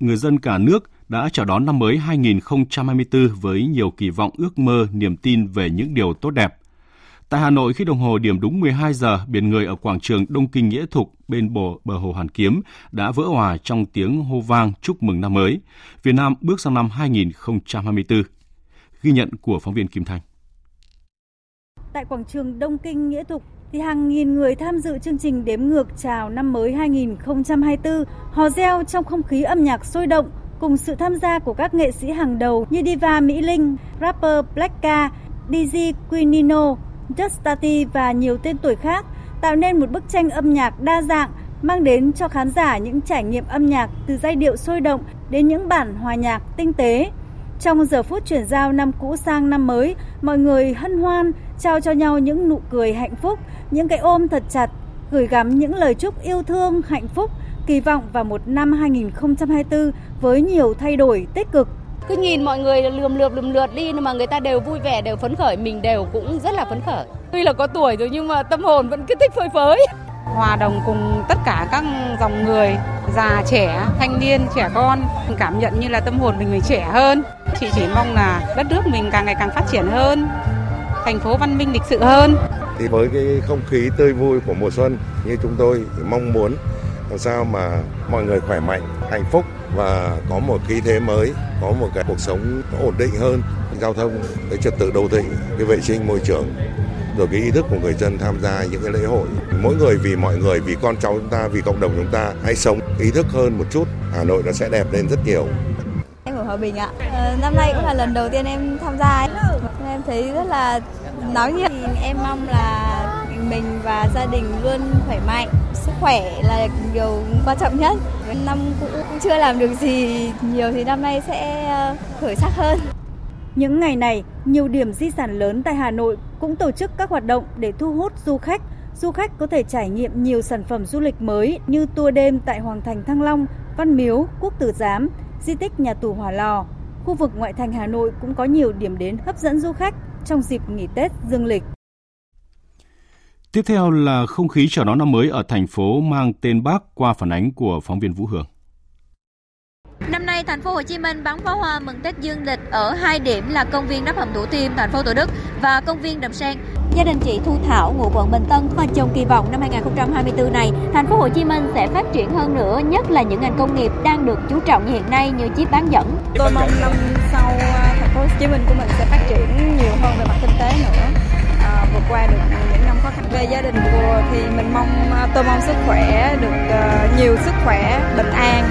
người dân cả nước đã chào đón năm mới 2024 với nhiều kỳ vọng, ước mơ, niềm tin về những điều tốt đẹp. Tại Hà Nội, khi đồng hồ điểm đúng 12 giờ, biển người ở quảng trường Đông Kinh Nghĩa Thục bên bờ hồ Hoàn Kiếm đã vỡ òa trong tiếng hô vang chúc mừng năm mới. Việt Nam bước sang năm 2024. Ghi nhận của phóng viên Kim Thanh. Tại quảng trường Đông Kinh Nghĩa Thục thì hàng nghìn người tham dự chương trình đếm ngược chào năm mới 2024 hò reo trong không khí âm nhạc sôi động cùng sự tham gia của các nghệ sĩ hàng đầu như diva Mỹ Linh, rapper Blackka, DJ Quinino, Justati và nhiều tên tuổi khác, tạo nên một bức tranh âm nhạc đa dạng, mang đến cho khán giả những trải nghiệm âm nhạc từ giai điệu sôi động đến những bản hòa nhạc tinh tế. Trong giờ phút chuyển giao năm cũ sang năm mới, mọi người hân hoan trao cho nhau những nụ cười hạnh phúc, những cái ôm thật chặt, gửi gắm những lời chúc yêu thương, hạnh phúc, kỳ vọng vào một năm 2024 với nhiều thay đổi tích cực. Cứ nhìn mọi người lườm lượt đi mà người ta đều vui vẻ, đều phấn khởi, mình đều cũng rất là phấn khởi. Tuy là có tuổi rồi nhưng mà tâm hồn vẫn cứ thích phơi phới. Hòa đồng cùng tất cả các dòng người, già trẻ, thanh niên, trẻ con, cảm nhận như là tâm hồn mình trẻ hơn. Chị chỉ mong là đất nước mình càng ngày càng phát triển hơn, thành phố văn minh lịch sự hơn. Thì với cái không khí tươi vui của mùa xuân như chúng tôi thì mong muốn làm sao mà mọi người khỏe mạnh, hạnh phúc và có một khí thế mới, có một cái cuộc sống ổn định hơn, giao thông, cái trật tự đô thị, cái vệ sinh môi trường, rồi cái ý thức của người dân tham gia những cái lễ hội. Mỗi người vì mọi người, vì con cháu chúng ta, vì cộng đồng chúng ta, hãy sống ý thức hơn một chút, Hà Nội nó sẽ đẹp lên rất nhiều. Em ở Hòa Bình ạ. Năm nay cũng là lần đầu tiên em tham gia, em thấy rất là náo nhiệt. Em mong là mình và gia đình luôn khỏe mạnh, sức khỏe là điều quan trọng nhất. Năm cũ cũng chưa làm được gì nhiều thì năm nay sẽ khởi sắc hơn. Những ngày này, nhiều điểm di sản lớn tại Hà Nội cũng tổ chức các hoạt động để thu hút du khách. Du khách có thể trải nghiệm nhiều sản phẩm du lịch mới như tour đêm tại Hoàng thành Thăng Long, Văn Miếu, Quốc Tử Giám, di tích nhà tù Hỏa Lò. Khu vực ngoại thành Hà Nội cũng có nhiều điểm đến hấp dẫn du khách trong dịp nghỉ Tết dương lịch. Tiếp theo là không khí chào đón năm mới ở thành phố mang tên Bác qua phản ánh của phóng viên Vũ Hường. Năm nay, thành phố Hồ Chí Minh bắn pháo hoa mừng Tết dương lịch ở hai điểm là công viên Nắp Hầm Thủ Thiêm, thành phố Thủ Đức và công viên Đầm Sen. Gia đình chị Thu Thảo, ngụ quận Bình Tân và chồng kỳ vọng năm 2024 này, thành phố Hồ Chí Minh sẽ phát triển hơn nữa, nhất là những ngành công nghiệp đang được chú trọng hiện nay như chip bán dẫn. Tôi mong năm sau thành phố Hồ Chí Minh của mình sẽ phát triển nhiều hơn về mặt kinh tế nữa, vượt qua được những năm khó khăn. Về gia đình của thì tôi mong sức khỏe, được nhiều sức khỏe, bình an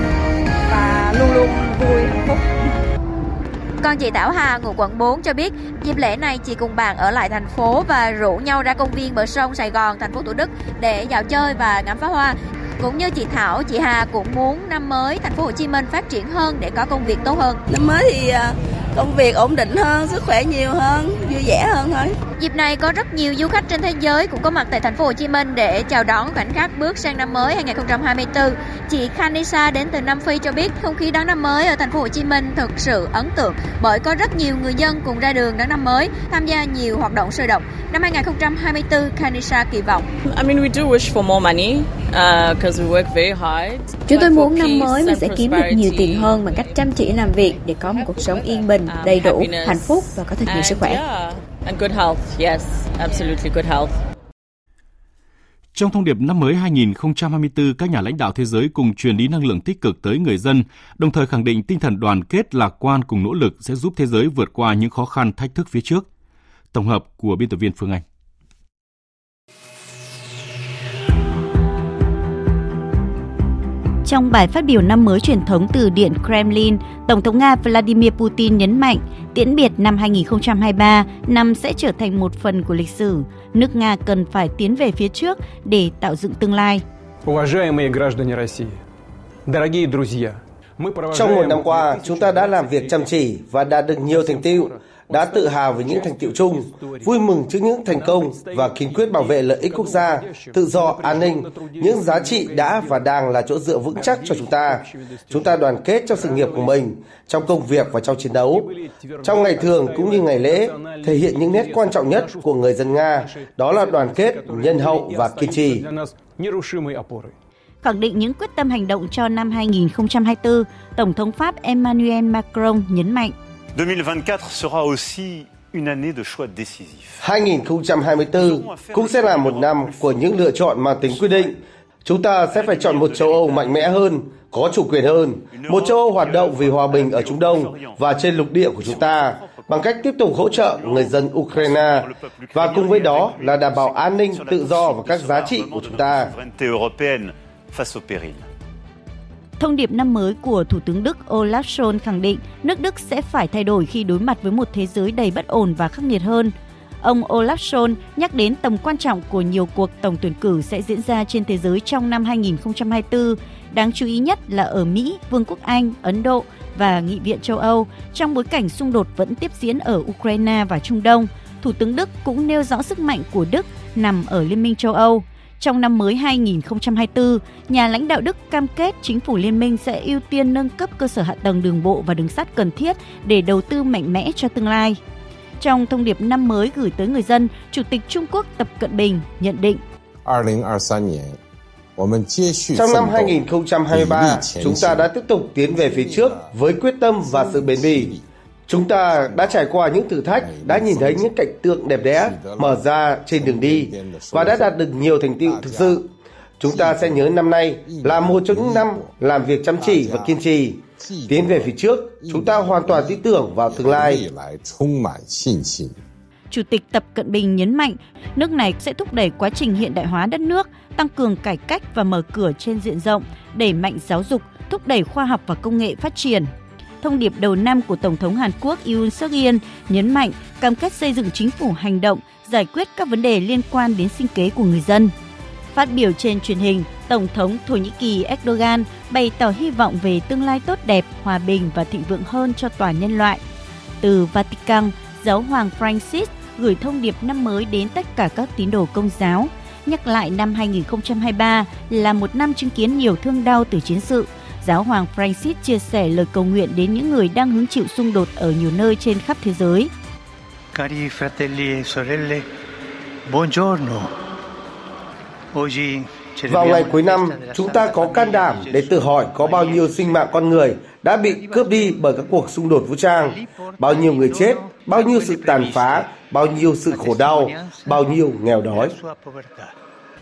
và luôn luôn vui hạnh phúc. Còn chị Thảo Hà, ngụ quận 4 cho biết, dịp lễ này chị cùng bạn ở lại thành phố và rủ nhau ra công viên bờ sông Sài Gòn, thành phố Thủ Đức để dạo chơi và ngắm pháo hoa. Cũng như chị Thảo, chị Hà cũng muốn năm mới thành phố Hồ Chí Minh phát triển hơn để có công việc tốt hơn. Năm mới thì công việc ổn định hơn, sức khỏe nhiều hơn, vui vẻ hơn thôi. Dịp này có rất nhiều du khách trên thế giới cũng có mặt tại thành phố Hồ Chí Minh để chào đón khoảnh khắc bước sang năm mới 2024. Chị Khanisa đến từ Nam Phi cho biết không khí đón năm mới ở thành phố Hồ Chí Minh thực sự ấn tượng bởi có rất nhiều người dân cùng ra đường đón năm mới, tham gia nhiều hoạt động sôi động. Năm 2024, Khanisa kỳ vọng. Chúng tôi muốn năm mới mình sẽ kiếm được nhiều tiền hơn bằng cách chăm chỉ làm việc để có một cuộc sống yên bình, đầy đủ, hạnh phúc và có thật nhiều sức khỏe. And good health. Yes, absolutely good health. Trong thông điệp năm mới 2024, các nhà lãnh đạo thế giới cùng truyền đi năng lượng tích cực tới người dân, đồng thời khẳng định tinh thần đoàn kết, lạc quan cùng nỗ lực sẽ giúp thế giới vượt qua những khó khăn, thách thức phía trước. Tổng hợp của biên tập viên Phương Anh. Trong bài phát biểu năm mới truyền thống từ Điện Kremlin, Tổng thống Nga Vladimir Putin nhấn mạnh tiễn biệt năm 2023, năm sẽ trở thành một phần của lịch sử. Nước Nga cần phải tiến về phía trước để tạo dựng tương lai. Trong một năm qua, chúng ta đã làm việc chăm chỉ và đạt được nhiều thành tựu, đã tự hào về những thành tựu chung, vui mừng trước những thành công và kiên quyết bảo vệ lợi ích quốc gia, tự do, an ninh, những giá trị đã và đang là chỗ dựa vững chắc cho chúng ta. Chúng ta đoàn kết trong sự nghiệp của mình, trong công việc và trong chiến đấu. Trong ngày thường cũng như ngày lễ, thể hiện những nét quan trọng nhất của người dân Nga, đó là đoàn kết, nhân hậu và kiên trì. Khẳng định những quyết tâm hành động cho năm 2024, Tổng thống Pháp Emmanuel Macron nhấn mạnh 2024 cũng sẽ là một năm của những lựa chọn mang tính quyết định. Chúng ta sẽ phải chọn một châu Âu mạnh mẽ hơn, có chủ quyền hơn, một châu Âu hoạt động vì hòa bình ở Trung Đông và trên lục địa của chúng ta, bằng cách tiếp tục hỗ trợ người dân Ukraine và cùng với đó là đảm bảo an ninh, tự do và các giá trị của chúng ta. Thông điệp năm mới của Thủ tướng Đức Olaf Scholz khẳng định nước Đức sẽ phải thay đổi khi đối mặt với một thế giới đầy bất ổn và khắc nghiệt hơn. Ông Olaf Scholz nhắc đến tầm quan trọng của nhiều cuộc tổng tuyển cử sẽ diễn ra trên thế giới trong năm 2024, đáng chú ý nhất là ở Mỹ, Vương quốc Anh, Ấn Độ và Nghị viện châu Âu, trong bối cảnh xung đột vẫn tiếp diễn ở Ukraine và Trung Đông. Thủ tướng Đức cũng nêu rõ sức mạnh của Đức nằm ở Liên minh châu Âu. Trong năm mới 2024, nhà lãnh đạo Đức cam kết chính phủ liên minh sẽ ưu tiên nâng cấp cơ sở hạ tầng đường bộ và đường sắt cần thiết để đầu tư mạnh mẽ cho tương lai. Trong thông điệp năm mới gửi tới người dân, Chủ tịch Trung Quốc Tập Cận Bình nhận định Trong năm 2023, chúng ta đã tiếp tục tiến về phía trước với quyết tâm và sự bền bỉ. Chúng ta đã trải qua những thử thách, đã nhìn thấy những cảnh tượng đẹp đẽ mở ra trên đường đi và đã đạt được nhiều thành tựu thực sự. Chúng ta sẽ nhớ năm nay là một trong những năm làm việc chăm chỉ và kiên trì. Tiến về phía trước, chúng ta hoàn toàn tin tưởng vào tương lai. Chủ tịch Tập Cận Bình nhấn mạnh, nước này sẽ thúc đẩy quá trình hiện đại hóa đất nước, tăng cường cải cách và mở cửa trên diện rộng, đẩy mạnh giáo dục, thúc đẩy khoa học và công nghệ phát triển. Thông điệp đầu năm của Tổng thống Hàn Quốc Yoon Suk Yeol nhấn mạnh cam kết xây dựng chính phủ hành động, giải quyết các vấn đề liên quan đến sinh kế của người dân. Phát biểu trên truyền hình, Tổng thống Thổ Nhĩ Kỳ Erdogan bày tỏ hy vọng về tương lai tốt đẹp, hòa bình và thịnh vượng hơn cho toàn nhân loại. Từ Vatican, Giáo hoàng Francis gửi thông điệp năm mới đến tất cả các tín đồ Công giáo, nhắc lại năm 2023 là một năm chứng kiến nhiều thương đau từ chiến sự. Giáo hoàng Francis chia sẻ lời cầu nguyện đến những người đang hứng chịu xung đột ở nhiều nơi trên khắp thế giới. Cari fratelli e sorelle, buongiorno. Vào ngày cuối năm, chúng ta có can đảm để tự hỏi có bao nhiêu sinh mạng con người đã bị cướp đi bởi các cuộc xung đột vũ trang, bao nhiêu người chết, bao nhiêu sự tàn phá, bao nhiêu sự khổ đau, bao nhiêu nghèo đói.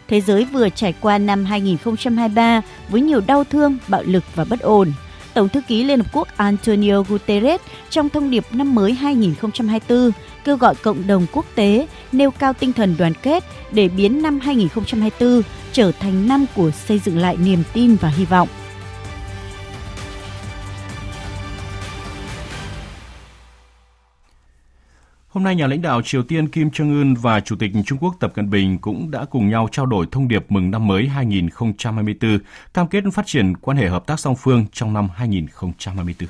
Thế giới vừa trải qua năm 2023 với nhiều đau thương, bạo lực và bất ổn. Tổng thư ký Liên Hợp Quốc Antonio Guterres trong thông điệp năm mới 2024 kêu gọi cộng đồng quốc tế nêu cao tinh thần đoàn kết để biến năm 2024 trở thành năm của xây dựng lại niềm tin và hy vọng. Hôm nay, nhà lãnh đạo Triều Tiên Kim Jong Un và Chủ tịch Trung Quốc Tập Cận Bình cũng đã cùng nhau trao đổi thông điệp mừng năm mới 2024, cam kết phát triển quan hệ hợp tác song phương trong năm 2024.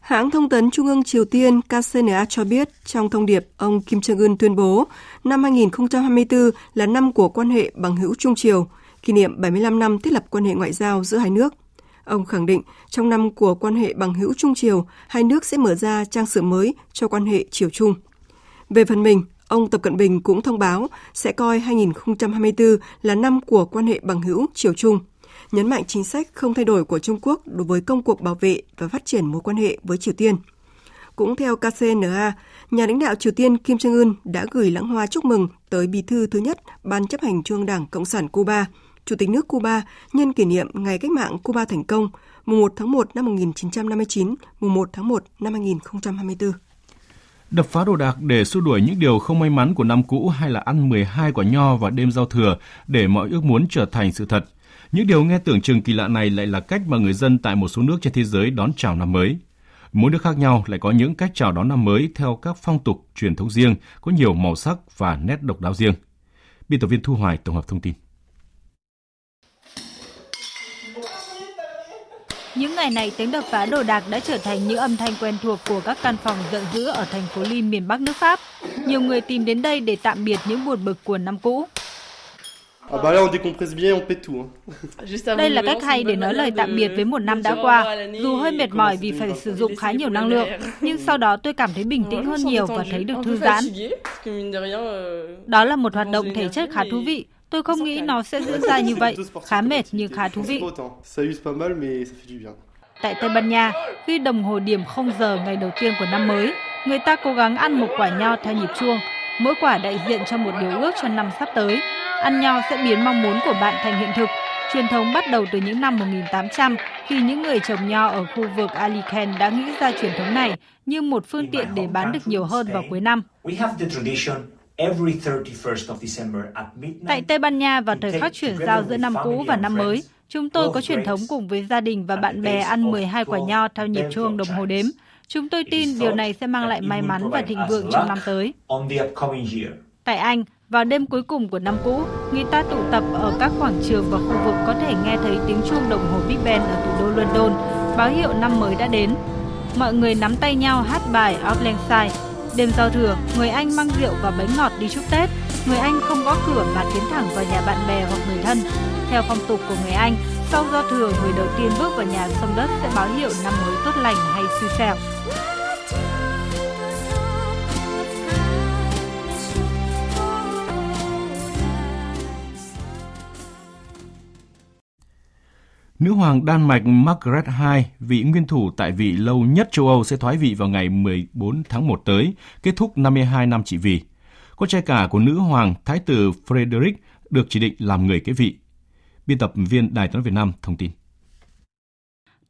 Hãng thông tấn Trung ương Triều Tiên KCNA cho biết trong thông điệp, ông Kim Jong Un tuyên bố năm 2024 là năm của quan hệ bằng hữu Trung Triều, kỷ niệm 75 năm thiết lập quan hệ ngoại giao giữa hai nước. Ông khẳng định trong năm của quan hệ bằng hữu Trung Triều, hai nước sẽ mở ra trang sử mới cho quan hệ Triều Trung. Về phần mình, ông Tập Cận Bình cũng thông báo sẽ coi 2024 là năm của quan hệ bằng hữu Triều Trung, nhấn mạnh chính sách không thay đổi của Trung Quốc đối với công cuộc bảo vệ và phát triển mối quan hệ với Triều Tiên. Cũng theo KCNA, nhà lãnh đạo Triều Tiên Kim Jong Un đã gửi lãng hoa chúc mừng tới Bí thư thứ nhất Ban chấp hành Trung ương Đảng Cộng sản Cuba, Chủ tịch nước Cuba nhân kỷ niệm Ngày Cách mạng Cuba thành công, mùng 1 tháng 1 năm 1959, mùng 1 tháng 1 năm 2024. Đập phá đồ đạc để xua đuổi những điều không may mắn của năm cũ hay là ăn 12 quả nho vào đêm giao thừa để mọi ước muốn trở thành sự thật. Những điều nghe tưởng chừng kỳ lạ này lại là cách mà người dân tại một số nước trên thế giới đón chào năm mới. Mỗi nước khác nhau lại có những cách chào đón năm mới theo các phong tục, truyền thống riêng, có nhiều màu sắc và nét độc đáo riêng. Biên tập viên Thu Hoài tổng hợp thông tin. Những ngày này, tiếng đập phá đồ đạc đã trở thành những âm thanh quen thuộc của các căn phòng giận dữ ở thành phố Lille miền Bắc nước Pháp. Nhiều người tìm đến đây để tạm biệt những buồn bực của năm cũ. Đây là cách hay để nói lời tạm biệt với một năm đã qua. Dù hơi mệt mỏi vì phải sử dụng khá nhiều năng lượng, nhưng sau đó tôi cảm thấy bình tĩnh hơn nhiều và thấy được thư giãn. Đó là một hoạt động thể chất khá thú vị. Tôi không nghĩ nó sẽ diễn ra như vậy, khá mệt nhưng khá thú vị. Tại Tây Ban Nha, khi đồng hồ điểm 0 giờ ngày đầu tiên của năm mới, người ta cố gắng ăn một quả nho theo nhịp chuông. Mỗi quả đại diện cho một điều ước cho năm sắp tới. Ăn nho sẽ biến mong muốn của bạn thành hiện thực. Truyền thống bắt đầu từ những năm 1800, khi những người trồng nho ở khu vực Alicante đã nghĩ ra truyền thống này như một phương tiện để bán được nhiều hơn vào cuối năm. Tại Tây Ban Nha, vào thời khắc chuyển giao giữa năm cũ và năm mới, chúng tôi có truyền thống cùng với gia đình và bạn bè ăn 12 quả nho theo nhịp chuông đồng hồ đếm. Chúng tôi tin điều này sẽ mang lại may mắn và thịnh vượng trong năm tới. Tại Anh, vào đêm cuối cùng của năm cũ, người ta tụ tập ở các quảng trường và khu vực có thể nghe thấy tiếng chuông đồng hồ Big Ben ở thủ đô London, báo hiệu năm mới đã đến. Mọi người nắm tay nhau hát bài Auld Lang Syne. Đêm giao thừa, người Anh mang rượu và bánh ngọt đi chúc Tết. Người Anh không gõ cửa mà tiến thẳng vào nhà bạn bè hoặc người thân. Theo phong tục của người Anh, sau giao thừa, người đầu tiên bước vào nhà sông đất sẽ báo hiệu năm mới tốt lành hay xui xẻo. Nữ hoàng Đan Mạch Margaret II, vị nguyên thủ tại vị lâu nhất châu Âu sẽ thoái vị vào ngày 14 tháng 1 tới, kết thúc 52 năm trị vì. Con trai cả của nữ hoàng, Thái tử Frederik, được chỉ định làm người kế vị. Biên tập viên Đài Tiếng nói Việt Nam thông tin.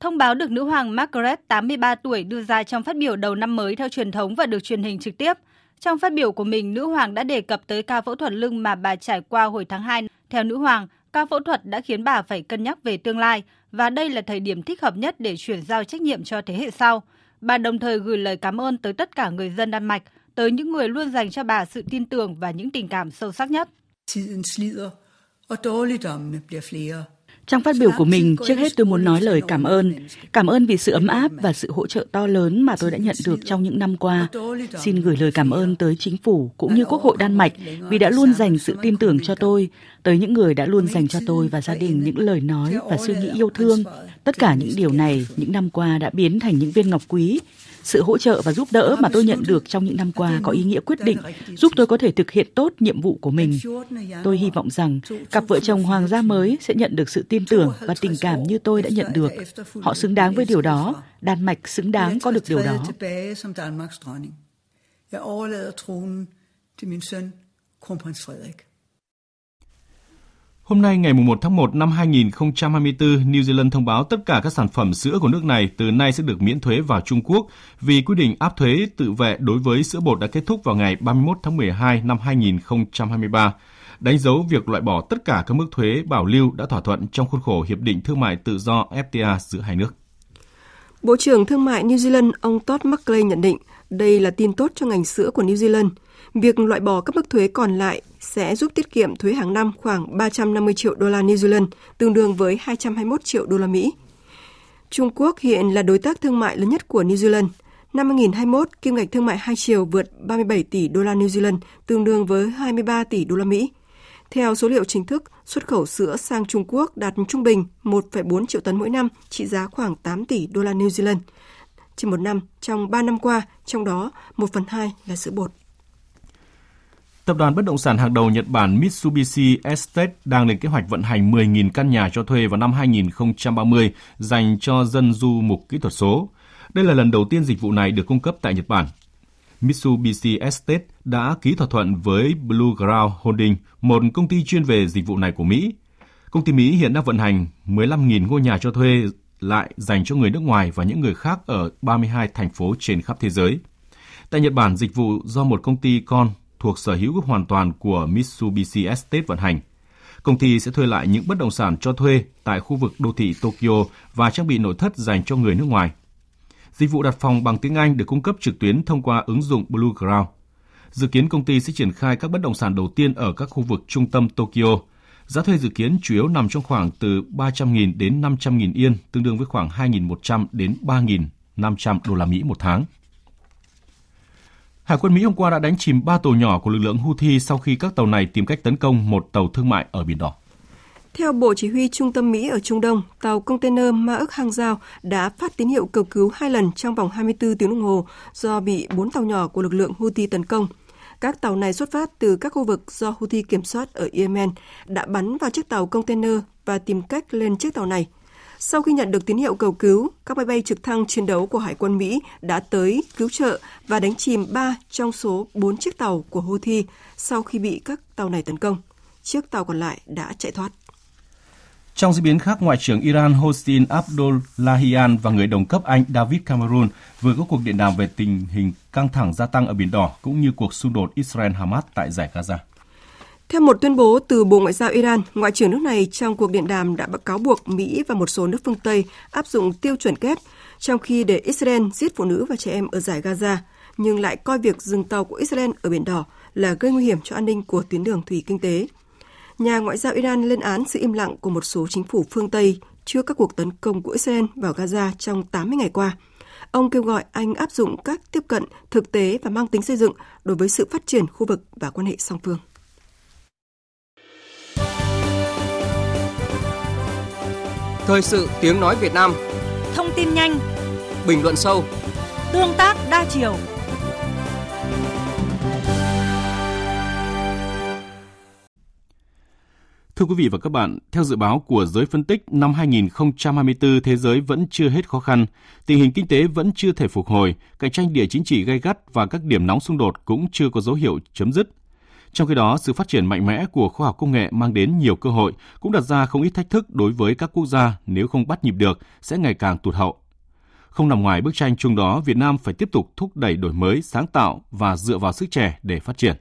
Thông báo được nữ hoàng Margaret 83 tuổi đưa ra trong phát biểu đầu năm mới theo truyền thống và được truyền hình trực tiếp. Trong phát biểu của mình, nữ hoàng đã đề cập tới ca phẫu thuật lưng mà bà trải qua hồi tháng 2. Theo nữ hoàng, ca phẫu thuật đã khiến bà phải cân nhắc về tương lai và đây là thời điểm thích hợp nhất để chuyển giao trách nhiệm cho thế hệ sau. Bà đồng thời gửi lời cảm ơn tới tất cả người dân Đan Mạch, tới những người luôn dành cho bà sự tin tưởng và những tình cảm sâu sắc nhất. Trong phát biểu của mình, trước hết tôi muốn nói lời cảm ơn. Cảm ơn vì sự ấm áp và sự hỗ trợ to lớn mà tôi đã nhận được trong những năm qua. Xin gửi lời cảm ơn tới chính phủ cũng như Quốc hội Đan Mạch vì đã luôn dành sự tin tưởng cho tôi, tới những người đã luôn dành cho tôi và gia đình những lời nói và suy nghĩ yêu thương. Tất cả những điều này những năm qua đã biến thành những viên ngọc quý. Sự hỗ trợ và giúp đỡ mà tôi nhận được trong những năm qua có ý nghĩa quyết định, giúp tôi có thể thực hiện tốt nhiệm vụ của mình. Tôi hy vọng rằng cặp vợ chồng hoàng gia mới sẽ nhận được sự tin tưởng và tình cảm như tôi đã nhận được. Họ xứng đáng với điều đó. Đan Mạch xứng đáng có được điều đó. Hôm nay ngày 1 tháng 1 năm 2024, New Zealand thông báo tất cả các sản phẩm sữa của nước này từ nay sẽ được miễn thuế vào Trung Quốc vì quy định áp thuế tự vệ đối với sữa bột đã kết thúc vào ngày 31 tháng 12 năm 2023, đánh dấu việc loại bỏ tất cả các mức thuế bảo lưu đã thỏa thuận trong khuôn khổ Hiệp định Thương mại Tự do FTA giữa hai nước. Bộ trưởng Thương mại New Zealand ông Todd Mackley nhận định đây là tin tốt cho ngành sữa của New Zealand. Việc loại bỏ các mức thuế còn lại sẽ giúp tiết kiệm thuế hàng năm khoảng 350 triệu đô la New Zealand, tương đương với 221 triệu đô la Mỹ. Trung Quốc hiện là đối tác thương mại lớn nhất của New Zealand. Năm 2021, kim ngạch thương mại hai chiều vượt 37 tỷ đô la New Zealand, tương đương với 23 tỷ đô la Mỹ. Theo số liệu chính thức, xuất khẩu sữa sang Trung Quốc đạt trung bình 1,4 triệu tấn mỗi năm, trị giá khoảng 8 tỷ đô la New Zealand. Trên một năm, trong 3 năm qua, trong đó 1/2 là sữa bột. Tập đoàn bất động sản hàng đầu Nhật Bản Mitsubishi Estate đang lên kế hoạch vận hành 10.000 căn nhà cho thuê vào năm 2030 dành cho dân du mục kỹ thuật số. Đây là lần đầu tiên dịch vụ này được cung cấp tại Nhật Bản. Mitsubishi Estate đã ký thỏa thuận với Blue Ground Holding, một công ty chuyên về dịch vụ này của Mỹ. Công ty Mỹ hiện đang vận hành 15.000 ngôi nhà cho thuê lại dành cho người nước ngoài và những người khác ở 32 thành phố trên khắp thế giới. Tại Nhật Bản, dịch vụ do một công ty con thuộc sở hữu hoàn toàn của Mitsubishi Estate vận hành. Công ty sẽ thuê lại những bất động sản cho thuê tại khu vực đô thị Tokyo và trang bị nội thất dành cho người nước ngoài. Dịch vụ đặt phòng bằng tiếng Anh được cung cấp trực tuyến thông qua ứng dụng Blue Ground. Dự kiến công ty sẽ triển khai các bất động sản đầu tiên ở các khu vực trung tâm Tokyo. Giá thuê dự kiến chủ yếu nằm trong khoảng từ 300.000 đến 500.000 yên, tương đương với khoảng 2.100 đến 3.500 đô la Mỹ một tháng. Hải quân Mỹ hôm qua đã đánh chìm 3 tàu nhỏ của lực lượng Houthi sau khi các tàu này tìm cách tấn công một tàu thương mại ở Biển Đỏ. Theo Bộ Chỉ huy Trung tâm Mỹ ở Trung Đông, tàu container Ma ức Hàng Giao đã phát tín hiệu cầu cứu 2 lần trong vòng 24 tiếng đồng hồ do bị 4 tàu nhỏ của lực lượng Houthi tấn công. Các tàu này xuất phát từ các khu vực do Houthi kiểm soát ở Yemen, đã bắn vào chiếc tàu container và tìm cách lên chiếc tàu này. Sau khi nhận được tín hiệu cầu cứu, các máy bay trực thăng chiến đấu của Hải quân Mỹ đã tới cứu trợ và đánh chìm 3 trong số 4 chiếc tàu của Houthi sau khi bị các tàu này tấn công. Chiếc tàu còn lại đã chạy thoát. Trong diễn biến khác, Ngoại trưởng Iran Hossein Abdullahian và người đồng cấp Anh David Cameron vừa có cuộc điện đàm về tình hình căng thẳng gia tăng ở Biển Đỏ cũng như cuộc xung đột Israel-Hamas tại Dải Gaza. Theo một tuyên bố từ Bộ Ngoại giao Iran, Ngoại trưởng nước này trong cuộc điện đàm đã cáo buộc Mỹ và một số nước phương Tây áp dụng tiêu chuẩn kép, trong khi để Israel giết phụ nữ và trẻ em ở Dải Gaza, nhưng lại coi việc dừng tàu của Israel ở Biển Đỏ là gây nguy hiểm cho an ninh của tuyến đường thủy kinh tế. Nhà Ngoại giao Iran lên án sự im lặng của một số chính phủ phương Tây trước các cuộc tấn công của Israel vào Gaza trong 80 ngày qua. Ông kêu gọi Anh áp dụng các tiếp cận thực tế và mang tính xây dựng đối với sự phát triển khu vực và quan hệ song phương. Thời sự tiếng nói Việt Nam. Thông tin nhanh, bình luận sâu, tương tác đa chiều. Thưa quý vị và các bạn, theo dự báo của giới phân tích, năm 2024 thế giới vẫn chưa hết khó khăn, tình hình kinh tế vẫn chưa thể phục hồi, cạnh tranh địa chính trị gay gắt và các điểm nóng xung đột cũng chưa có dấu hiệu chấm dứt. Trong khi đó, sự phát triển mạnh mẽ của khoa học công nghệ mang đến nhiều cơ hội, cũng đặt ra không ít thách thức đối với các quốc gia nếu không bắt nhịp được sẽ ngày càng tụt hậu. Không nằm ngoài bức tranh chung đó, Việt Nam phải tiếp tục thúc đẩy đổi mới, sáng tạo và dựa vào sức trẻ để phát triển.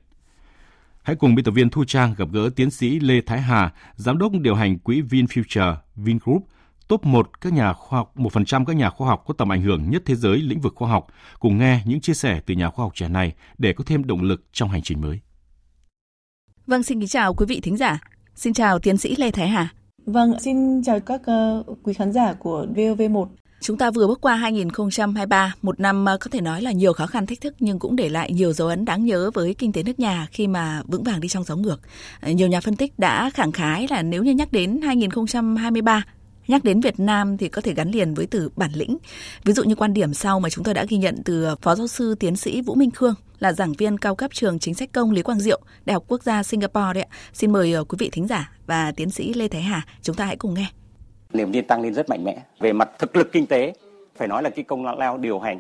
Hãy cùng biên tập viên Thu Trang gặp gỡ tiến sĩ Lê Thái Hà, giám đốc điều hành quỹ VinFuture, VinGroup, top 1 các nhà khoa học, 1% các nhà khoa học có tầm ảnh hưởng nhất thế giới lĩnh vực khoa học, cùng nghe những chia sẻ từ nhà khoa học trẻ này để có thêm động lực trong hành trình mới. Vâng, xin kính chào quý vị thính giả. Xin chào tiến sĩ Lê Thái Hà. Vâng, xin chào các quý khán giả của VOV1. Chúng ta vừa bước qua 2023, một năm có thể nói là nhiều khó khăn thách thức nhưng cũng để lại nhiều dấu ấn đáng nhớ với kinh tế nước nhà khi mà vững vàng đi trong gió ngược. Nhiều nhà phân tích đã khẳng khái là nếu như nhắc đến 2023, nhắc đến Việt Nam thì có thể gắn liền với từ bản lĩnh. Ví dụ như quan điểm sau mà chúng tôi đã ghi nhận từ Phó Giáo sư Tiến sĩ Vũ Minh Khương, là giảng viên cao cấp trường Chính sách Công Lý Quang Diệu, Đại học Quốc gia Singapore đấy ạ. Xin mời quý vị thính giả và tiến sĩ Lê Thái Hà, chúng ta hãy cùng nghe. Niềm tin tăng lên rất mạnh mẽ. Về mặt thực lực kinh tế, phải nói là cái công lao điều hành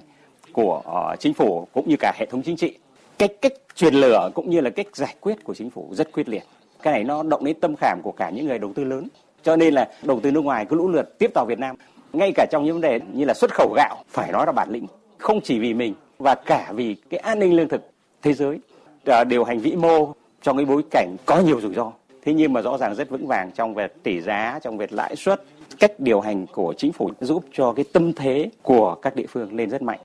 của chính phủ cũng như cả hệ thống chính trị. Cái cách truyền lửa cũng như là cách giải quyết của chính phủ rất quyết liệt. Cái này nó động đến tâm khảm của cả những người đầu tư lớn. Cho nên là đầu tư nước ngoài cứ lũ lượt tiếp vào Việt Nam. Ngay cả trong những vấn đề như là xuất khẩu gạo, phải nói là bản lĩnh. Không chỉ vì mình và cả vì cái an ninh lương thực thế giới. Điều hành vĩ mô trong cái bối cảnh có nhiều rủi ro. Thế nhưng mà rõ ràng rất vững vàng trong việc tỷ giá, trong việc lãi suất. Cách điều hành của chính phủ giúp cho cái tâm thế của các địa phương lên rất mạnh.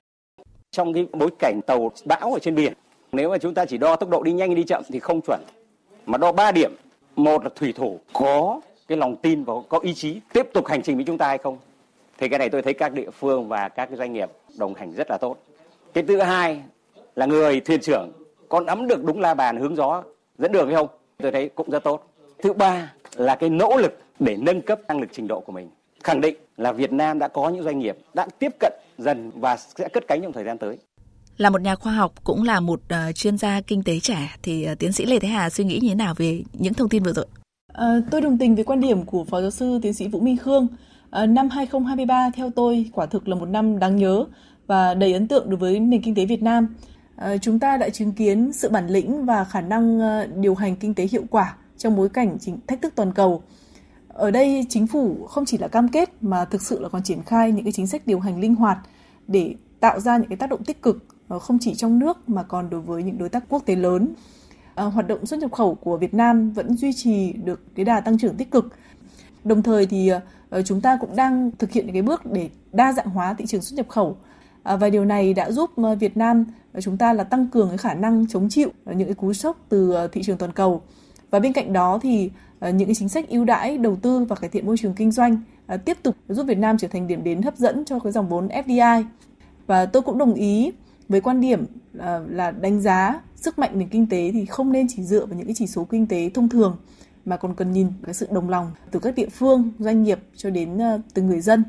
Trong cái bối cảnh tàu bão ở trên biển, nếu mà chúng ta chỉ đo tốc độ đi nhanh đi chậm thì không chuẩn. Mà đo 3 điểm, một là thủy thủ có cái lòng tin và có ý chí tiếp tục hành trình với chúng ta hay không. Thì cái này tôi thấy các địa phương và các doanh nghiệp đồng hành rất là tốt. Cái thứ hai là người thuyền trưởng có nắm được đúng la bàn hướng gió dẫn đường hay không, tôi thấy cũng rất tốt. Thứ ba là cái nỗ lực để nâng cấp năng lực trình độ của mình. Khẳng định là Việt Nam đã có những doanh nghiệp đã tiếp cận dần và sẽ cất cánh trong thời gian tới. Là một nhà khoa học cũng là một chuyên gia kinh tế trẻ thì tiến sĩ Lê Thái Hà suy nghĩ như thế nào về những thông tin vừa rồi? Tôi đồng tình với quan điểm của Phó Giáo sư Tiến sĩ Vũ Minh Khương. Năm 2023 theo tôi quả thực là một năm đáng nhớ và đầy ấn tượng đối với nền kinh tế Việt Nam. Chúng ta đã chứng kiến sự bản lĩnh và khả năng điều hành kinh tế hiệu quả trong bối cảnh thách thức toàn cầu. Ở đây chính phủ không chỉ là cam kết mà thực sự là còn triển khai những cái chính sách điều hành linh hoạt để tạo ra những cái tác động tích cực không chỉ trong nước mà còn đối với những đối tác quốc tế lớn. Hoạt động xuất nhập khẩu của Việt Nam vẫn duy trì được cái đà tăng trưởng tích cực. Đồng thời thì chúng ta cũng đang thực hiện những cái bước để đa dạng hóa thị trường xuất nhập khẩu. Và điều này đã giúp Việt Nam chúng ta là tăng cường cái khả năng chống chịu những cái cú sốc từ thị trường toàn cầu. Và bên cạnh đó thì những cái chính sách ưu đãi đầu tư và cải thiện môi trường kinh doanh tiếp tục giúp Việt Nam trở thành điểm đến hấp dẫn cho cái dòng vốn FDI. Và tôi cũng đồng ý với quan điểm là đánh giá sức mạnh nền kinh tế thì không nên chỉ dựa vào những cái chỉ số kinh tế thông thường mà còn cần nhìn cái sự đồng lòng từ các địa phương, doanh nghiệp cho đến từng người dân.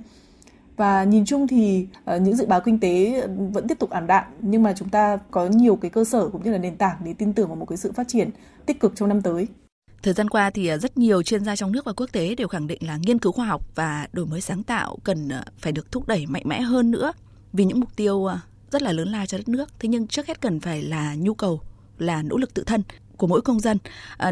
Và nhìn chung thì những dự báo kinh tế vẫn tiếp tục ảm đạm nhưng mà chúng ta có nhiều cái cơ sở cũng như là nền tảng để tin tưởng vào một cái sự phát triển tích cực trong năm tới. Thời gian qua thì rất nhiều chuyên gia trong nước và quốc tế đều khẳng định là nghiên cứu khoa học và đổi mới sáng tạo cần phải được thúc đẩy mạnh mẽ hơn nữa vì những mục tiêu rất là lớn lao cho đất nước. Thế nhưng trước hết cần phải là nhu cầu, là nỗ lực tự thân của mỗi công dân.